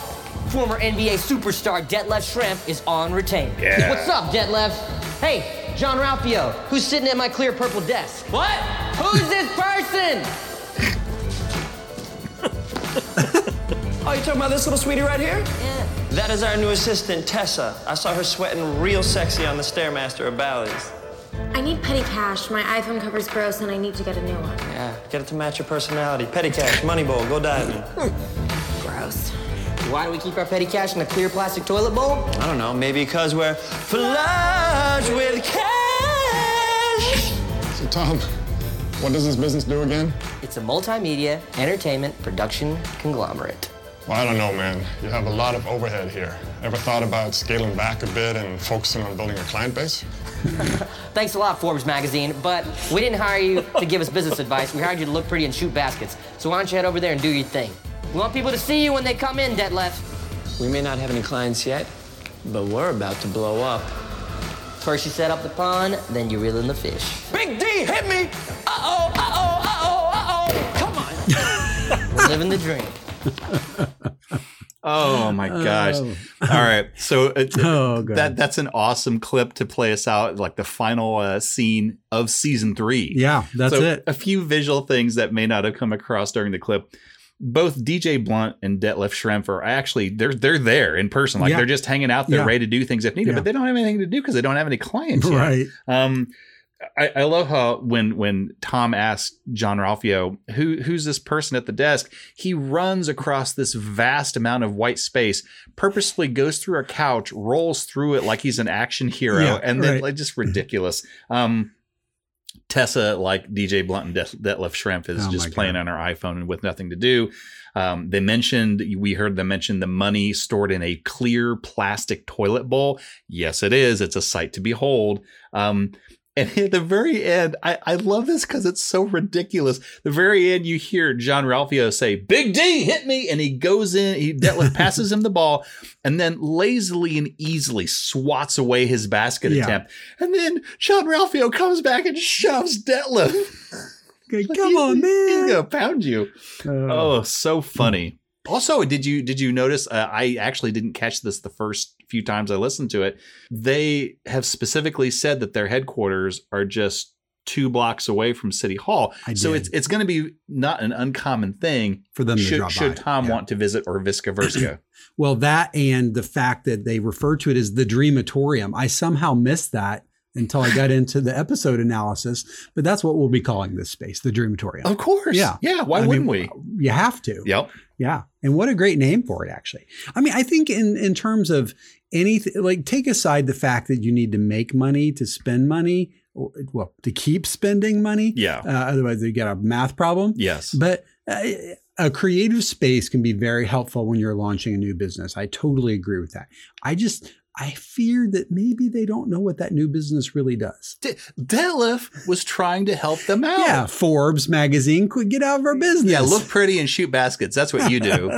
former N B A superstar Detlef Schrempf is on retainer. Yeah. What's up, Detlef? Hey, John Ralphio, who's sitting at my clear purple desk? What? Who's this person? Oh, you talking about this little sweetie right here? Yeah. That is our new assistant, Tessa. I saw her sweating real sexy on the Stairmaster at Bally's. I need petty cash. My iPhone cover's gross and I need to get a new one. Yeah, get it to match your personality. Petty cash, money bowl, go diving. Gross. Why do we keep our petty cash in a clear plastic toilet bowl? I don't know, maybe because we're flush with cash. So, Tom, what does this business do again? It's a multimedia, entertainment, production conglomerate. Well, I don't know, man. You have a lot of overhead here. Ever thought about scaling back a bit and focusing on building your client base? Thanks a lot, Forbes magazine, but we didn't hire you to give us business advice. We hired you to look pretty and shoot baskets. So why don't you head over there and do your thing? We want people to see you when they come in, Detlef. We may not have any clients yet, but we're about to blow up. First you set up the pond, then you reel in the fish. Big D, hit me! Uh-oh, uh-oh, uh-oh, uh-oh! Come on! We're living the dream. Oh, my gosh. Oh. All right. So it, oh, that that's an awesome clip to play us out, like the final uh, scene of season three. Yeah, that's so it. A few visual things that may not have come across during the clip. Both D J Blunt and Detlef Schrempf are actually they're they're there in person, like yeah. they're just hanging out there, yeah. ready to do things if needed, yeah. but they don't have anything to do because they don't have any clients yet. Right. Um, I, I love how when when Tom asks John Ralphio who who's this person at the desk, he runs across this vast amount of white space, purposefully goes through a couch, rolls through it like he's an action hero, yeah, and then right. like just ridiculous. Um, Tessa, like D J Blunt and Detlef Schrempf, is oh just playing God. on her iPhone and with nothing to do. Um, they mentioned, we heard them mention the money stored in a clear plastic toilet bowl. Yes, it is. It's a sight to behold. Um, and at the very end, I, I love this because it's so ridiculous. The very end, you hear John Ralphio say, Big D, hit me. And he goes in, he Detlef passes him the ball and then lazily and easily swats away his basket yeah. attempt. And then John Ralphio comes back and shoves Detlef. Okay, like, come he, on, man. He's going to pound you. Uh, oh, so funny. Also, did you did you notice, uh, I actually didn't catch this the first few times I listened to it, they have specifically said that their headquarters are just two blocks away from City Hall. So it's it's going to be not an uncommon thing for them should, to drop should Tom yeah. want to visit or vice versa. Well, that and the fact that they refer to it as the Dreamatorium. I somehow missed that until I got into the episode analysis, but that's what we'll be calling this space, the Dreamatorium. Of course. Yeah. Yeah. Why I wouldn't mean, we? You have to. Yep. Yeah. And what a great name for it, actually. I mean, I think in, in terms of anything, like take aside the fact that you need to make money to spend money. well, to keep spending money. Yeah. Uh, otherwise, they get a math problem. Yes. But uh, a creative space can be very helpful when you're launching a new business. I totally agree with that. I just, I fear that maybe they don't know what that new business really does. D- Detlef was trying to help them out. Yeah, Forbes magazine could get out of our business. Yeah, look pretty and shoot baskets. That's what you do.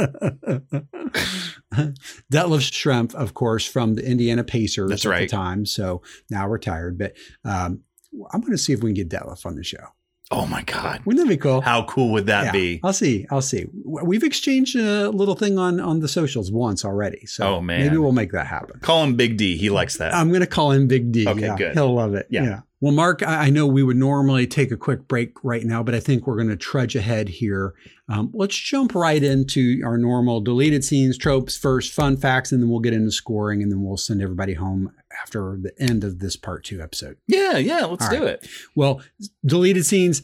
Detlef Schrempf, of course, from the Indiana Pacers That's at right. the time. So now retired. But um, I'm going to see if we can get Detlef on the show. Oh, my God. Wouldn't that be cool? How cool would that yeah, be? I'll see. I'll see. We've exchanged a little thing on, on the socials once already. So oh, man. Maybe we'll make that happen. Call him Big D. He likes that. I'm going to call him Big D. Okay, yeah, good. He'll love it. Yeah. yeah. Well, Mark, I know we would normally take a quick break right now, but I think we're going to trudge ahead here. Um, let's jump right into our normal deleted scenes, tropes first, fun facts, and then we'll get into scoring, and then we'll send everybody home after the end of this part two episode. Yeah, yeah, let's do it. Well, deleted scenes,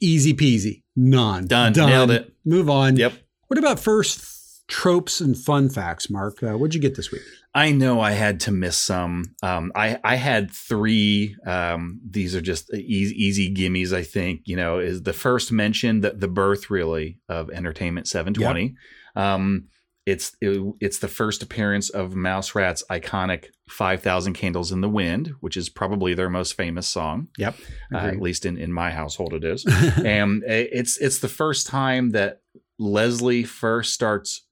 easy peasy, none. Done, Done. Nailed it. Move on. Yep. What about first tropes and fun facts, Mark? Uh, what'd you get this week? I know I had to miss some. Um, I, I had three. Um, these are just easy, easy gimmies, I think. You know, is the first mention, the, the birth, really, of Entertainment seven twenty. Yep. Um, it's it, it's the first appearance of Mouse Rat's iconic five thousand Candles in the Wind, which is probably their most famous song. Yep. Uh, at least in, in my household it is. And it's it's the first time that Leslie first starts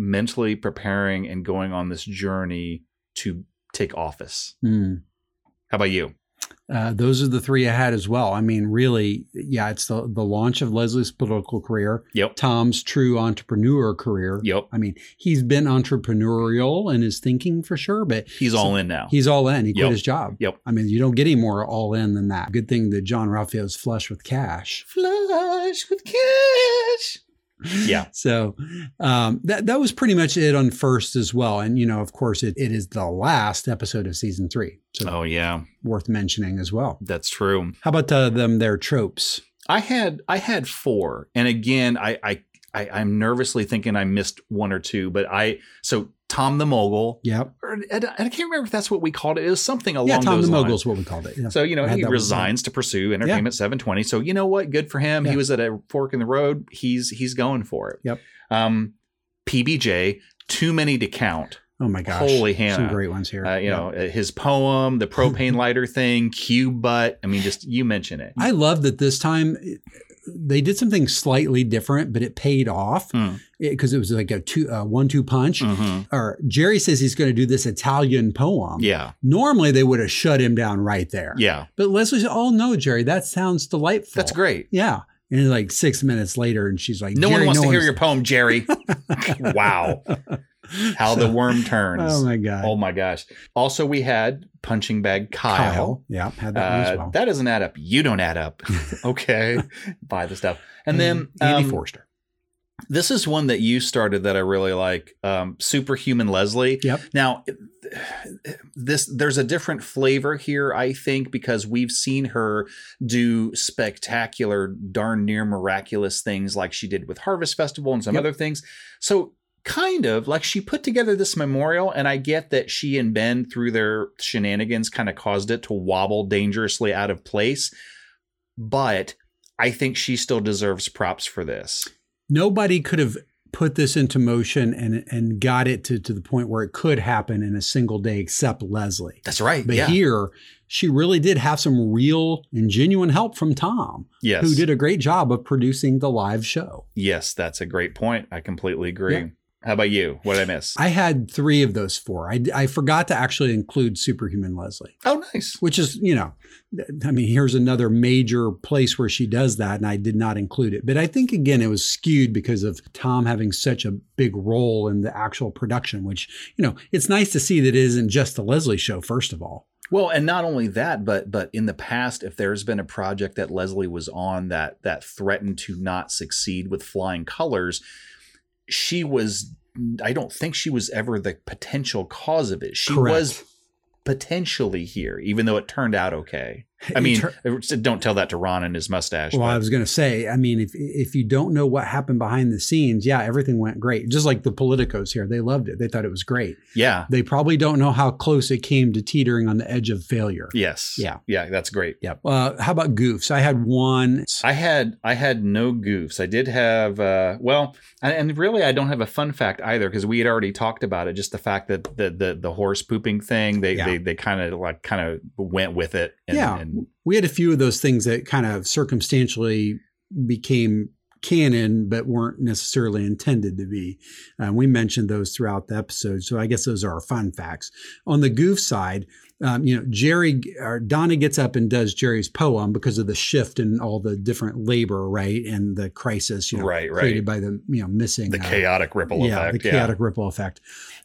mentally preparing and going on this journey to take office. Mm. How about you? Uh, those are the three I had as well. I mean, really, yeah, it's the, the launch of Leslie's political career. Yep. Tom's true entrepreneur career. Yep. I mean, he's been entrepreneurial in his thinking for sure, but he's so, all in now. He's all in. He yep. quit his job. Yep. I mean, you don't get any more all in than that. Good thing that John Raphael's flush with cash. Flush with cash. Yeah. So um, that that was pretty much it on first as well. And, you know, of course, it, it is the last episode of season three. So oh, yeah. Worth mentioning as well. That's true. How about uh, them, their tropes? I had I had four. And again, I, I, I, I'm nervously thinking I missed one or two. But I so Tom the Mogul. Yep. Or, and I can't remember if that's what we called it. It was something along yeah, those lines. Yeah, Tom the Mogul is what we called it. Yeah. So, you know, he resigns to pursue Entertainment yeah. seven twenty. So, you know what? Good for him. Yeah. He was at a fork in the road. He's he's going for it. Yep. Um, P B J, too many to count. Oh, my gosh. Holy Hannah. Some great ones here. Uh, you yeah. know, his poem, the propane lighter thing, Q butt. I mean, just you mention it. I love that this time they did something slightly different, but it paid off because mm. it was like a two, uh, one, two punch. Mm-hmm. Or Jerry says he's going to do this Italian poem. Yeah. Normally they would have shut him down right there. Yeah. But Leslie said, oh, no, Jerry, that sounds delightful. That's great. Yeah. And like six minutes later, and she's like, no one wants no to hear your poem, Jerry. Wow. How so, the worm turns. Oh, my God. Oh, my gosh. Also, we had punching bag Kyle. Kyle. Yeah. Had that uh, as well. That doesn't add up. You don't add up. Okay. Buy the stuff. And then um, Andy Forster. This is one that you started that I really like. Um, Superhuman Leslie. Yep. Now, this there's a different flavor here, I think, because we've seen her do spectacular, darn near miraculous things like she did with Harvest Festival and some yep. other things. So kind of like she put together this memorial, and I get that she and Ben through their shenanigans kind of caused it to wobble dangerously out of place. But I think she still deserves props for this. Nobody could have put this into motion and and got it to, to the point where it could happen in a single day except Leslie. That's right. But yeah. here she really did have some real and genuine help from Tom, yes. who did a great job of producing the live show. Yes, that's a great point. I completely agree. Yeah. How about you? What did I miss? I had three of those four. I, I forgot to actually include Superhuman Leslie. Oh, nice. Which is, you know, I mean, here's another major place where she does that, and I did not include it. But I think, again, it was skewed because of Tom having such a big role in the actual production, which, you know, it's nice to see that it isn't just the Leslie show, first of all. Well, and not only that, but but in the past, if there's been a project that Leslie was on that that threatened to not succeed with flying colors, she was, I don't think she was ever the potential cause of it. She Correct. Was potentially here, even though it turned out okay. I mean, ter- don't tell that to Ron and his mustache. Well, but. I was going to say, I mean, if if you don't know what happened behind the scenes, yeah, everything went great. Just like the politicos here, they loved it. They thought it was great. Yeah. They probably don't know how close it came to teetering on the edge of failure. Yes. Yeah. Yeah, that's great. Yeah. Uh, how about goofs? I had one. I had I had no goofs. I did have, uh, well, and really I don't have a fun fact either because we had already talked about it. Just the fact that the the, the horse pooping thing, they yeah. they, they kind of like kind of went with it. And, yeah. And, we had a few of those things that kind of circumstantially became canon, but weren't necessarily intended to be. Uh, we mentioned those throughout the episode. So I guess those are our fun facts. On the goof side, um, you know, Jerry or Donna gets up and does Jerry's poem because of the shift in all the different labor, right? And the crisis, you know, right, right. created by the, you know, missing. The chaotic uh, ripple yeah, effect. The chaotic yeah. ripple effect.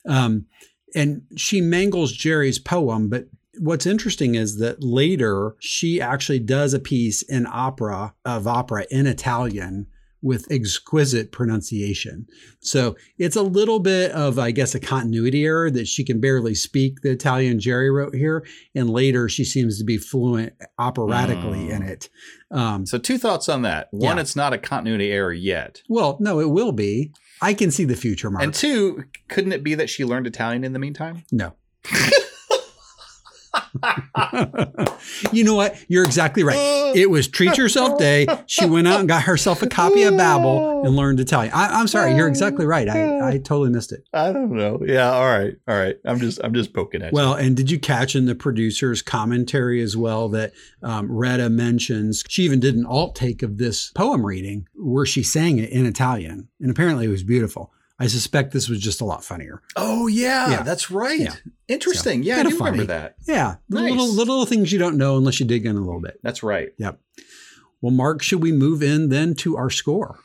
Um, and she mangles Jerry's poem, but what's interesting is that later she actually does a piece in opera of opera in Italian with exquisite pronunciation. So it's a little bit of, I guess, a continuity error that she can barely speak the Italian Jerry wrote here. And later she seems to be fluent operatically mm. in it. Um, so two thoughts on that. One, yeah. it's not a continuity error yet. Well, no, it will be. I can see the future, Mark. And two, couldn't it be that she learned Italian in the meantime? No. You know what? You're exactly right. It was treat yourself day. She went out and got herself a copy of Babel and learned Italian. I, I'm sorry. You're exactly right. I, I totally missed it. I don't know. Yeah. All right. All right. I'm just I'm just poking at well, you. Well, and did you catch in the producer's commentary as well that um, Retta mentions she even did an alt take of this poem reading where she sang it in Italian. And apparently it was beautiful. I suspect this was just a lot funnier. Oh, yeah. yeah. That's right. Yeah. Interesting. So, yeah, I do funny. remember that. Yeah. Nice. Little, little things you don't know unless you dig in a little bit. That's right. Yep. Well, Mark, should we move in then to our score?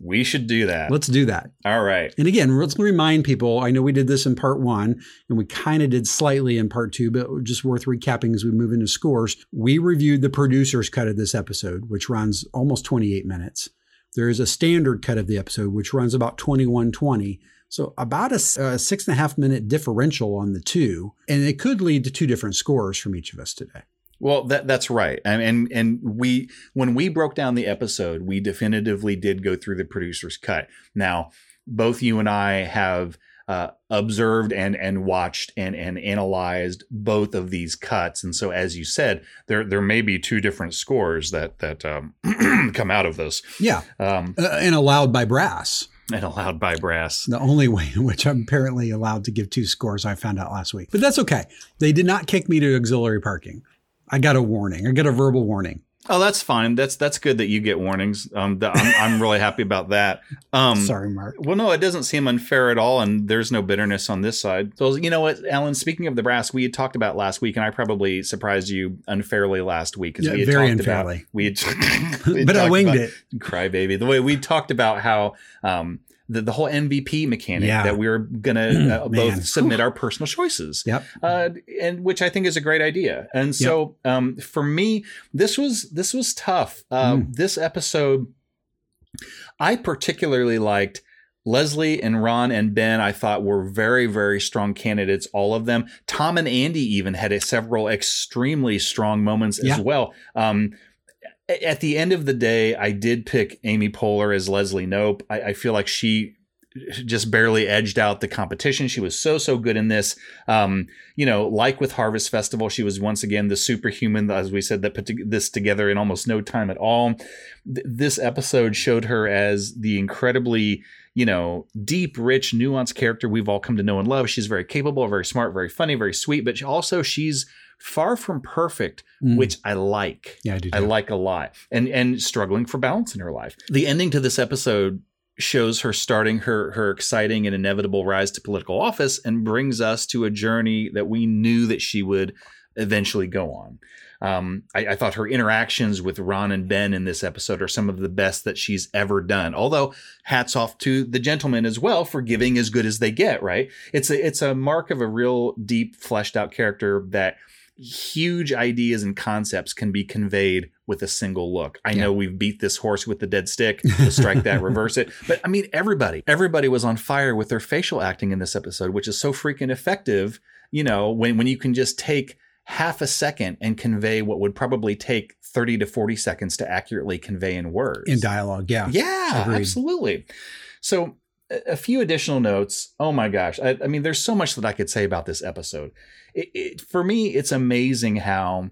We should do that. Let's do that. All right. And again, let's remind people, I know we did this in part one and we kind of did slightly in part two, but just worth recapping as we move into scores. We reviewed the producer's cut of this episode, which runs almost twenty-eight minutes. There is a standard cut of the episode, which runs about twenty-one twenty. So about a, a six and a half minute differential on the two. And it could lead to two different scores from each of us today. Well, that that's right. And, and and we when we broke down the episode, we definitively did go through the producer's cut. Now, both you and I have uh, observed and and watched and, and analyzed both of these cuts. And so, as you said, there there may be two different scores that that um, come out of this. Yeah. Um, uh, and allowed by brass. And allowed by brass. The only way in which I'm apparently allowed to give two scores, I found out last week. But that's okay. They did not kick me to auxiliary parking. I got a warning. I got a verbal warning. Oh, that's fine. That's that's good that you get warnings. Um, the, I'm, I'm really happy about that. Um, Sorry, Mark. Well, no, it doesn't seem unfair at all. And there's no bitterness on this side. So, you know what, Alan, speaking of the brass, we had talked about last week and I probably surprised you unfairly last week. Yeah, we had very unfairly. About, we had, we had but I winged about, it. Crybaby. The way we talked about how um, the, the whole M V P mechanic yeah. that we were going to uh, both submit our personal choices, yep. uh, and which I think is a great idea. And so yep. um, for me, this was this was tough. Uh, mm. This episode, I particularly liked Leslie and Ron and Ben. I thought were very, very strong candidates, all of them. Tom and Andy even had a, several extremely strong moments yeah. as well. Um At the end of the day, I did pick Amy Poehler as Leslie Knope. I, I feel like she just barely edged out the competition. She was so, so good in this. Um, you know, like with Harvest Festival, she was once again the superhuman, as we said, that put this together in almost no time at all. Th- this episode showed her as the incredibly, you know, deep, rich, nuanced character we've all come to know and love. She's very capable, very smart, very funny, very sweet, but she also she's far from perfect, mm. which I like. Yeah, I do. Too. I like a lot. And and struggling for balance in her life. The ending to this episode shows her starting her her exciting and inevitable rise to political office and brings us to a journey that we knew that she would eventually go on. Um, I, I thought her interactions with Ron and Ben in this episode are some of the best that she's ever done. Although hats off to the gentlemen as well for giving as good as they get, right? It's a, it's a mark of a real deep fleshed out character that huge ideas and concepts can be conveyed with a single look. I yeah. know we've beat this horse with the dead stick, the strike that, reverse it. But I mean, everybody, everybody was on fire with their facial acting in this episode, which is so freaking effective. You know, when, when you can just take half a second and convey what would probably take thirty to forty seconds to accurately convey in words. In dialogue, yeah. Yeah, agreed. Absolutely. So a few additional notes. Oh my gosh. I, I mean, there's so much that I could say about this episode. It, it, for me, it's amazing how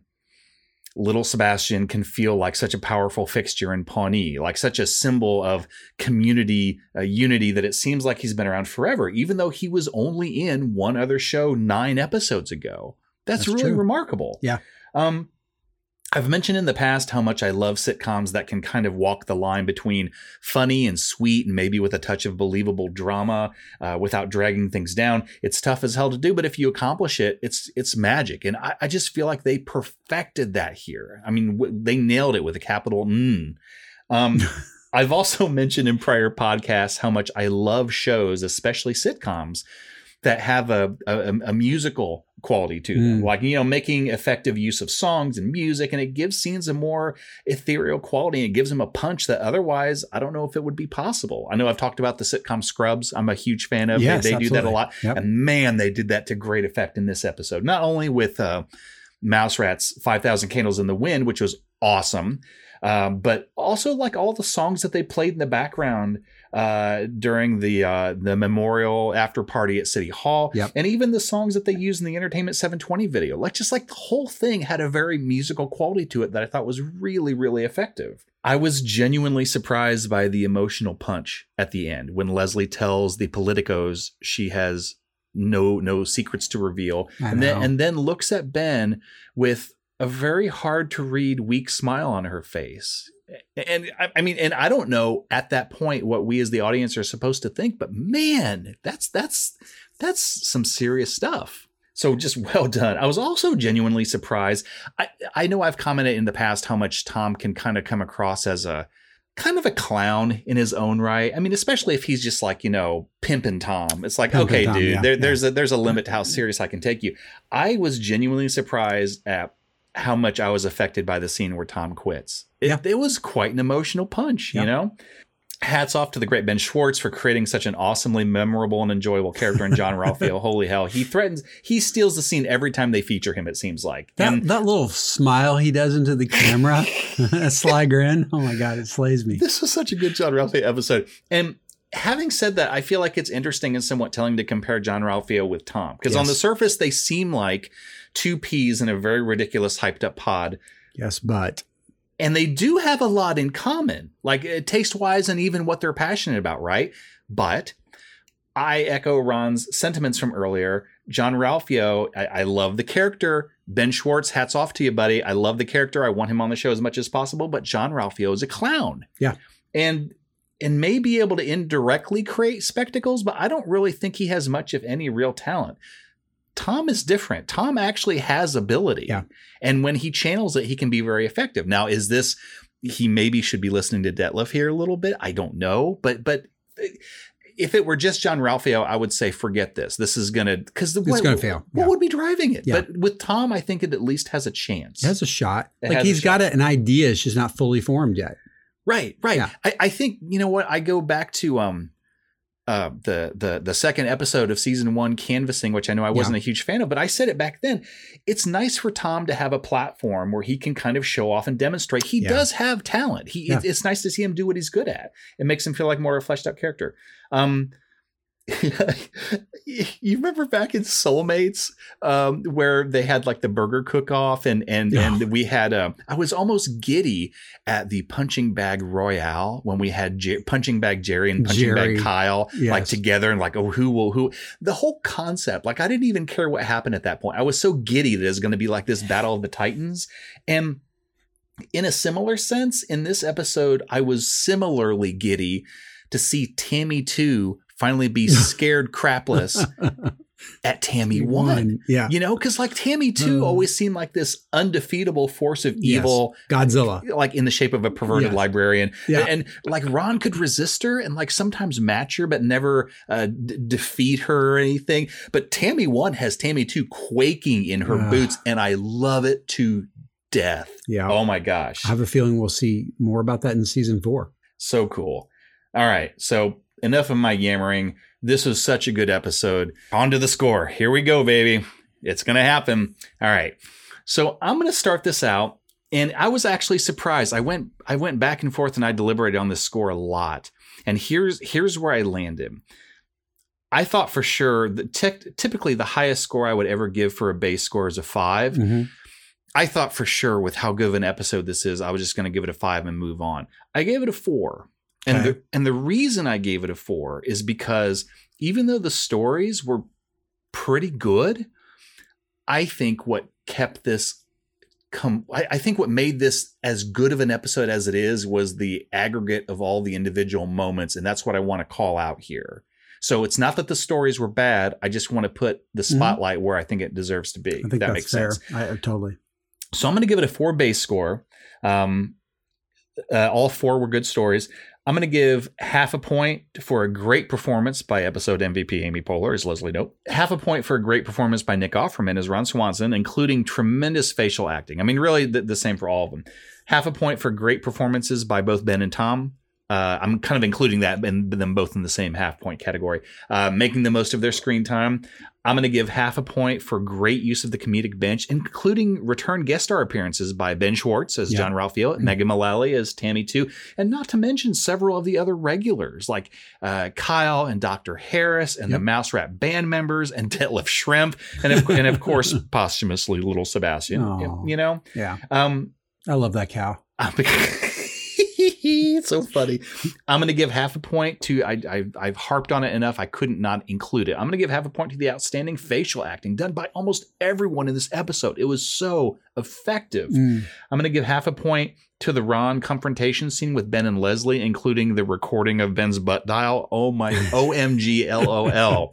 little Sebastian can feel like such a powerful fixture in Pawnee, like such a symbol of community uh, unity that it seems like he's been around forever, even though he was only in one other show nine episodes ago. That's, That's really true. remarkable. Yeah. Um, I've mentioned in the past how much I love sitcoms that can kind of walk the line between funny and sweet and maybe with a touch of believable drama uh, without dragging things down. It's tough as hell to do, but if you accomplish it, it's it's magic. And I, I just feel like they perfected that here. I mean, w- they nailed it with a capital N. Um, I've also mentioned in prior podcasts how much I love shows, especially sitcoms, that have a, a, a musical quality to them, mm. like, you know, making effective use of songs and music, and it gives scenes a more ethereal quality, and it gives them a punch that otherwise I don't know if it would be possible. I know I've talked about the sitcom Scrubs. I'm a huge fan of. Yes, they, they do that a lot. Yep. And man, they did that to great effect in this episode, not only with uh, Mouse Rat's five thousand Candles in the Wind, which was awesome, um, but also like all the songs that they played in the background uh, during the uh, the memorial after party at City Hall. Yep. And even the songs that they used in the Entertainment seven twenty video, like just like the whole thing had a very musical quality to it that I thought was really, really effective. I was genuinely surprised by the emotional punch at the end when Leslie tells the politicos she has no no secrets to reveal, and then, and then looks at Ben with a very hard to read, weak smile on her face. And I, I mean, and I don't know at that point what we as the audience are supposed to think, but man, that's that's that's some serious stuff. So just well done. I was also genuinely surprised. I, I know I've commented in the past how much Tom can kind of come across as a kind of a clown in his own right. I mean, especially if he's just like, you know, pimping Tom. It's like, pimpin' okay, Tom, dude, yeah, there, yeah. there's a, there's a limit to how serious I can take you. I was genuinely surprised at how much I was affected by the scene where Tom quits. It, yeah. it was quite an emotional punch, yeah. you know? Hats off to the great Ben Schwartz for creating such an awesomely memorable and enjoyable character in John Ralphio. Holy hell. He threatens, he steals the scene every time they feature him, it seems like. That, and, that little smile he does into the camera, a sly grin. Oh my God, it slays me. This was such a good John Ralphio episode. And having said that, I feel like it's interesting and somewhat telling to compare John Ralphio with Tom, because yes. on the surface, they seem like two peas in a very ridiculous hyped up pod. Yes, but. And they do have a lot in common, like uh, taste wise and even what they're passionate about. Right. But I echo Ron's sentiments from earlier. John Ralphio, I, I love the character. Ben Schwartz, hats off to you, buddy. I love the character. I want him on the show as much as possible. But John Ralphio is a clown. Yeah. And. And may be able to indirectly create spectacles, but I don't really think he has much, if any, real talent. Tom is different. Tom actually has ability. Yeah. And when he channels it, he can be very effective. Now, is this, he maybe should be listening to Detlef here a little bit. I don't know. But but if it were just John Ralphio, I would say, forget this. This is going to, because the it's going to fail. What yeah. would be driving it? Yeah. But with Tom, I think it at least has a chance. It has a shot. It like he's got shot. an idea. It's just not fully formed yet. Right, right. Yeah. I, I think, you know what, I go back to um, uh, the the the second episode of season one, Canvassing, which I know I wasn't yeah. a huge fan of, but I said it back then. It's nice for Tom to have a platform where he can kind of show off and demonstrate. He yeah. does have talent. He yeah. It's nice to see him do what he's good at. It makes him feel like more of a fleshed out character. Um, you remember back in Soulmates um, where they had like the burger cook-off and and, yeah. and we had um, I was almost giddy at the Punching Bag Royale when we had Jer- Punching Bag Jerry and Punching Jerry. Bag Kyle yes. like together and like, oh, who will who the whole concept, like I didn't even care what happened at that point. I was so giddy that it was going to be like this Battle of the Titans. And in a similar sense, in this episode, I was similarly giddy to see Tammy two finally be scared crapless at Tammy one. Yeah. You know, because like Tammy two uh, always seemed like this undefeatable force of evil. Yes. Godzilla. Like in the shape of a perverted yes. librarian. Yeah. And, and like Ron could resist her and like sometimes match her, but never uh, d- defeat her or anything. But Tammy one has Tammy two quaking in her uh, boots. And I love it to death. Yeah. Oh my gosh. I have a feeling we'll see more about that in season four. So cool. All right. So enough of my yammering. This was such a good episode. On to the score. Here we go, baby. It's going to happen. All right. So I'm going to start this out. And I was actually surprised. I went I went back and forth and I deliberated on this score a lot. And here's here's where I landed. I thought for sure that te- typically the highest score I would ever give for a bass score is a five. Mm-hmm. I thought for sure with how good of an episode this is, I was just going to give it a five and move on. I gave it a four. And, okay. the, and the reason I gave it a four is because even though the stories were pretty good, I think what kept this come, I, I think what made this as good of an episode as it is was the aggregate of all the individual moments. And that's what I want to call out here. So it's not that the stories were bad. I just want to put the spotlight mm-hmm. where I think it deserves to be. I think that that's makes fair. Sense. I, I totally. So I'm going to give it a four base score. Um, uh, all four were good stories. I'm going to give half a point for a great performance by episode M V P Amy Poehler as Leslie Knope. Half a point for a great performance by Nick Offerman as Ron Swanson, including tremendous facial acting. I mean, really the, the same for all of them. Half a point for great performances by both Ben and Tom. Uh, I'm kind of including that and them both in the same half point category, uh, making the most of their screen time. I'm going to give half a point for great use of the comedic bench, including return guest star appearances by Ben Schwartz as yeah. John Ralphio, mm-hmm. Megan Mullally as Tammy Two, and not to mention several of the other regulars like uh, Kyle and Doctor Harris and yep. the Mouse Rat band members and Detlef Schrempf. And of, and of course, posthumously, little Sebastian, oh, you know? Yeah. Um, I love that cow. It's so funny. I'm going to give half a point to, I, I, I've harped on it enough. I couldn't not include it. I'm going to give half a point to the outstanding facial acting done by almost everyone in this episode. It was so effective. Mm. I'm going to give half a point to the Ron confrontation scene with Ben and Leslie, including the recording of Ben's butt dial. Oh my, O M G, L O L.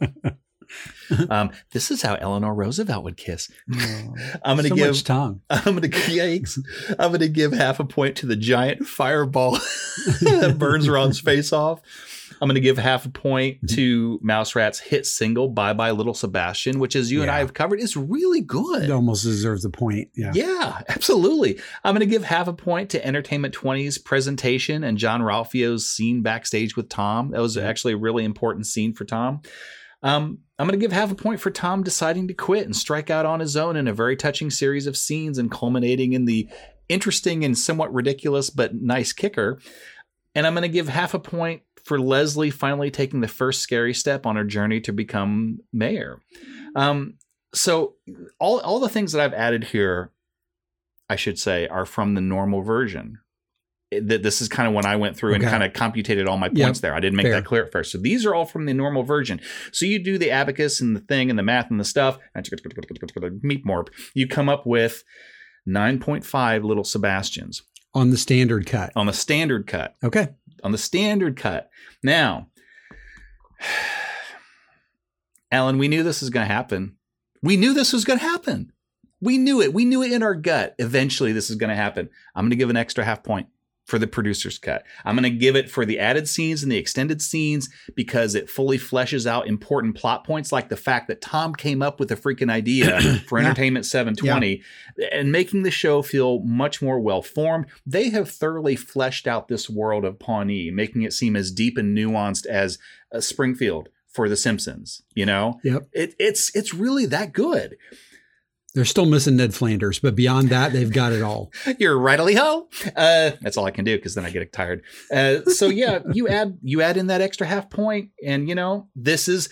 Um, this is how Eleanor Roosevelt would kiss. Oh, I'm going to so give much tongue. I'm going to yikes. I'm going to give half a point to the giant fireball that burns Ron's face off. I'm going to give half a point to Mouse Rat's hit single "Bye Bye Little Sebastian," which, as you yeah. and I have covered, is really good. It almost deserves a point. Yeah, yeah, absolutely. I'm going to give half a point to Entertainment twenty's presentation and John Ralphio's scene backstage with Tom. That was actually a really important scene for Tom. Um, I'm going to give half a point for Tom deciding to quit and strike out on his own in a very touching series of scenes and culminating in the interesting and somewhat ridiculous but nice kicker. And I'm going to give half a point for Leslie finally taking the first scary step on her journey to become mayor. Um, so all, all the things that I've added here, I should say, are from the normal version. That this is kind of when I went through okay. and kind of computated all my points yep. there. I didn't make Fair. that clear at first. So these are all from the normal version. So you do the abacus and the thing and the math and the stuff. Meat morp. You come up with nine point five little Sebastians. On the standard cut. On the standard cut. Okay. On the standard cut. Now, Alan, we knew this was going to happen. We knew this was going to happen. We knew it. We knew it in our gut. Eventually, this is going to happen. I'm going to give an extra half point for the producer's cut. I'm going to give it for the added scenes and the extended scenes because it fully fleshes out important plot points, like the fact that Tom came up with a freaking idea for yeah. Entertainment seven twenty yeah. and making the show feel much more well-formed. They have thoroughly fleshed out this world of Pawnee, making it seem as deep and nuanced as uh, Springfield for The Simpsons. You know, yep. it, it's it's really that good. They're still missing Ned Flanders, but beyond that, they've got it all. You're rightly ho. Uh, that's all I can do because then I get tired. Uh, so yeah, you add you add in that extra half point, and you know this is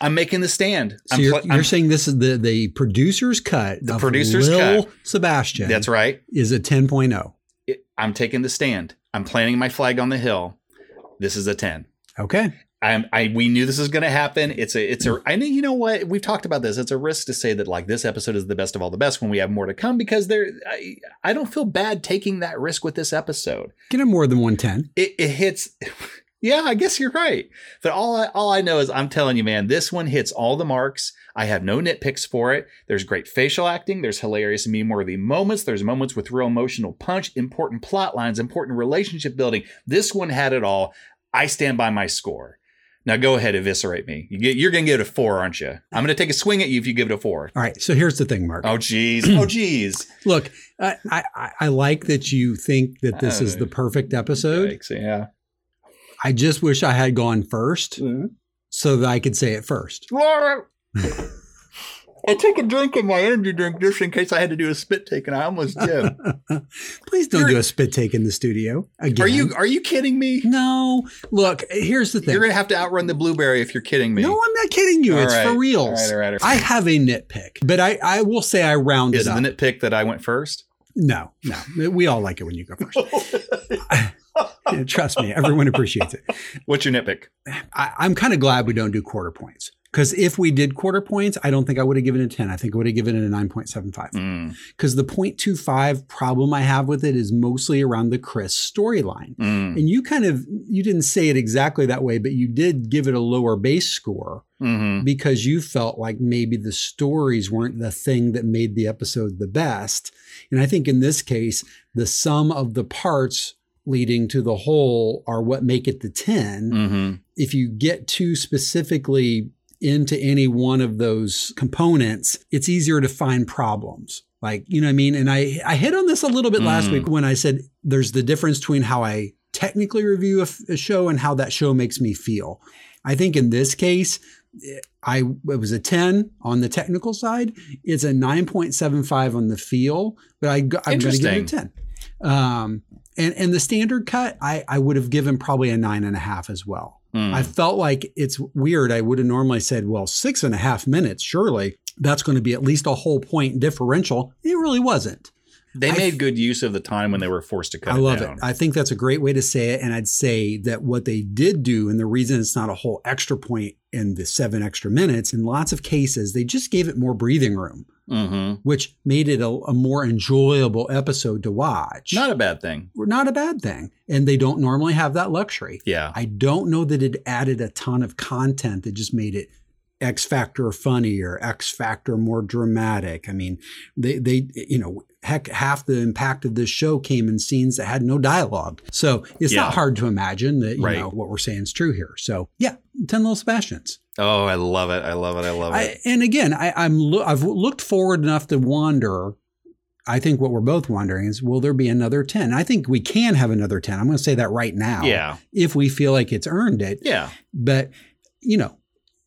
I'm making the stand. So I'm, you're, you're I'm, saying this is the the producer's cut. The of producer's Lil cut. Sebastian. That's right. Is a ten point oh. It, I'm taking the stand. I'm planting my flag on the hill. This is a ten. Okay. I, I, we knew this was going to happen. It's a, it's a, I know, you know what, we've talked about this. It's a risk to say that like this episode is the best of all the best when we have more to come, because there, I, I don't feel bad taking that risk with this episode. Get him more than one ten. It, it hits. Yeah, I guess you're right. But all I, all I know is I'm telling you, man, this one hits all the marks. I have no nitpicks for it. There's great facial acting. There's hilarious meme-worthy moments. There's moments with real emotional punch, important plot lines, important relationship building. This one had it all. I stand by my score. Now go ahead, eviscerate me. You get, you're going to give it a four, aren't you? I'm going to take a swing at you if you give it a four. All right. So here's the thing, Mark. Oh, geez. Oh, geez. Look, I, I, I like that you think that this uh, is the perfect episode. Yikes, yeah. I just wish I had gone first mm-hmm. so that I could say it first. I took a drink of my energy drink just in case I had to do a spit take, and I almost did. Please don't You're, do a spit take in the studio again. Are you Are you kidding me? No. Look, here's the thing. You're going to have to outrun the blueberry if you're kidding me. No, I'm not kidding you. All it's right. for reals. All right, all right, all right. I have a nitpick, but I, I will say I rounded Is up. Is the nitpick that I went first? No, no. We all like it when you go first. Yeah, trust me. Everyone appreciates it. What's your nitpick? I, I'm kind of glad we don't do quarter points. Because if we did quarter points, I don't think I would have given it a ten. I think I would have given it a nine point seven five. Because mm. the zero point two five problem I have with it is mostly around the Chris storyline. Mm. And you kind of, you didn't say it exactly that way, but you did give it a lower base score mm-hmm. because you felt like maybe the stories weren't the thing that made the episode the best. And I think in this case, the sum of the parts leading to the whole are what make it the ten. Mm-hmm. If you get too specifically into any one of those components, it's easier to find problems. Like, you know what I mean? And I, I hit on this a little bit mm. last week when I said there's the difference between how I technically review a, f- a show and how that show makes me feel. I think in this case, I it was a ten on the technical side. It's a nine point seven five on the feel, but I, I'm going to give it a ten. Um, and, and the standard cut, I, I would have given probably a nine and a half as well. Mm. I felt like it's weird. I would have normally said, well, six and a half minutes, surely that's going to be at least a whole point differential. It really wasn't. They I made f- good use of the time when they were forced to cut it down. I love it. I think that's a great way to say it. And I'd say that what they did do, and the reason it's not a whole extra point in the seven extra minutes, in lots of cases, they just gave it more breathing room, mm-hmm. which made it a, a more enjoyable episode to watch. Not a bad thing. Not a bad thing. And they don't normally have that luxury. Yeah. I don't know that it added a ton of content that just made it X factor funny or X factor more dramatic. I mean, they, they, you know, heck, half the impact of this show came in scenes that had no dialogue. So it's yeah. not hard to imagine that, you right. know, what we're saying is true here. So yeah, ten Little Sebastians. Oh, I love it. I love it. I love it. I, and again, I, I'm, lo- I've looked forward enough to wonder. I think what we're both wondering is, will there be another ten? I think we can have another ten. I'm going to say that right now. Yeah. If we feel like it's earned it. Yeah. But you know,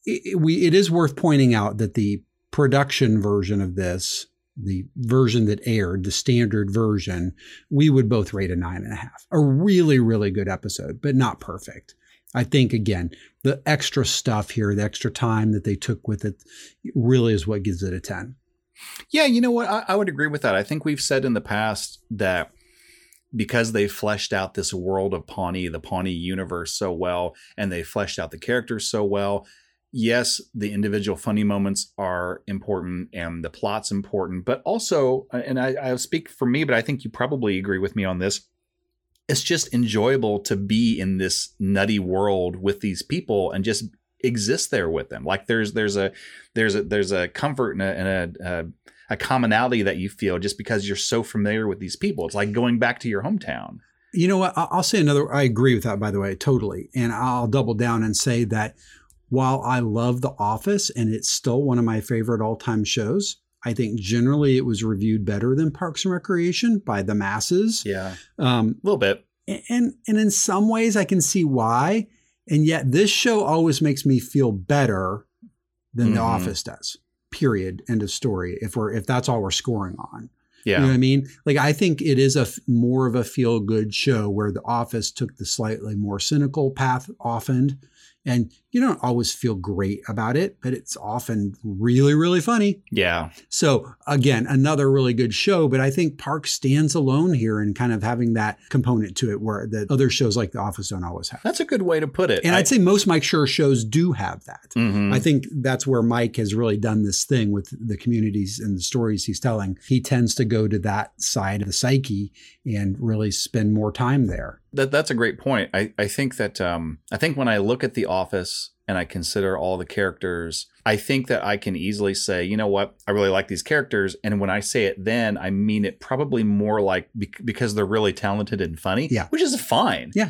It, we, it is worth pointing out that the production version of this, the version that aired, the standard version, we would both rate a nine and a half. A really, really good episode, but not perfect. I think, again, the extra stuff here, the extra time that they took with it really is what gives it a ten. Yeah, you know what? I, I would agree with that. I think we've said in the past that because they fleshed out this world of Pawnee, the Pawnee universe so well, and they fleshed out the characters so well, yes, the individual funny moments are important and the plot's important, but also, and I, I'll speak for me, but I think you probably agree with me on this. It's just enjoyable to be in this nutty world with these people and just exist there with them. Like there's, there's a, there's a, there's a comfort and a, and a, a commonality that you feel just because you're so familiar with these people. It's like going back to your hometown. You know what? I'll say another, I agree with that, by the way, totally. And I'll double down and say that while I love The Office and it's still one of my favorite all-time shows, I think generally it was reviewed better than Parks and Recreation by the masses. Yeah, um, a little bit. And, and in some ways I can see why. And yet this show always makes me feel better than mm-hmm. The Office does, period, end of story, if we're if that's all we're scoring on. Yeah. You know what I mean? Like, I think it is a f- more of a feel-good show where The Office took the slightly more cynical path often. And you don't always feel great about it, but it's often really, really funny. Yeah. So again, another really good show, but I think Parks stands alone here in kind of having that component to it where the other shows like The Office don't always have. That's a good way to put it. And I, I'd say most Mike Schur shows do have that. Mm-hmm. I think that's where Mike has really done this thing with the communities and the stories he's telling. He tends to go to that side of the psyche and really spend more time there. That that's a great point. I, I think that um, I think when I look at The Office and I consider all the characters, I think that I can easily say, you know what, I really like these characters. And when I say it, then I mean it probably more like be- because they're really talented and funny, yeah. which is fine. Yeah.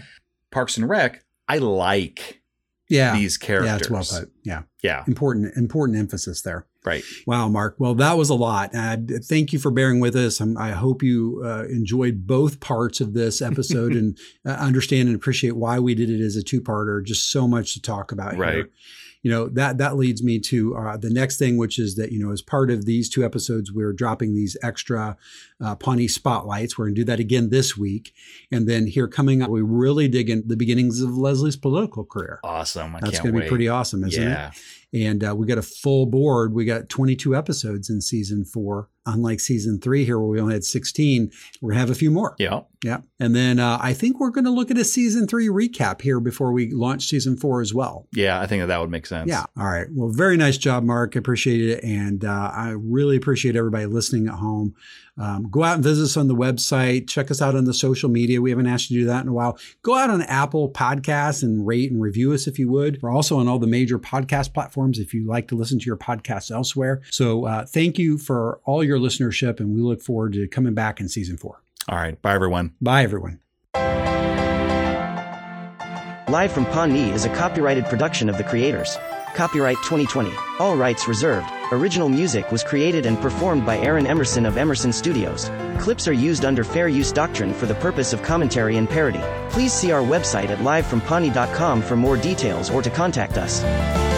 Parks and Rec, I like yeah. these characters. Yeah, that's well put. Yeah. Yeah. Important, important emphasis there. Right. Wow, Mark. Well, that was a lot. Uh, thank you for bearing with us. I'm, I hope you uh, enjoyed both parts of this episode and uh, understand and appreciate why we did it as a two-parter. Just so much to talk about right. here. you know, that that leads me to uh, the next thing, which is that, you know, as part of these two episodes, we're dropping these extra uh, Pawnee spotlights. We're going to do that again this week. And then here coming up, we really dig into the beginnings of Leslie's political career. Awesome. I That's going to be pretty awesome, isn't yeah. it? And uh, we got a full board. We got twenty-two episodes in season four. Unlike season three here, where we only had sixteen, we're going to have a few more. Yeah. Yeah. And then uh, I think we're going to look at a season three recap here before we launch season four as well. Yeah. I think that that would make sense. Yeah. All right. Well, very nice job, Mark. I appreciate it. And uh, I really appreciate everybody listening at home. Um, go out and visit us on the website. Check us out on the social media. We haven't asked you to do that in a while. Go out on Apple Podcasts and rate and review us if you would. We're also on all the major podcast platforms if you like to listen to your podcasts elsewhere. So uh, thank you for all your listenership, and we look forward to coming back in season four. All right. Bye, everyone. Bye, everyone. Live from Pawnee is a copyrighted production of The Creators. Copyright twenty twenty. All rights reserved. Original music was created and performed by Aaron Emerson of Emerson Studios. Clips are used under fair use doctrine for the purpose of commentary and parody. Please see our website at live from pawnee dot com for more details or to contact us.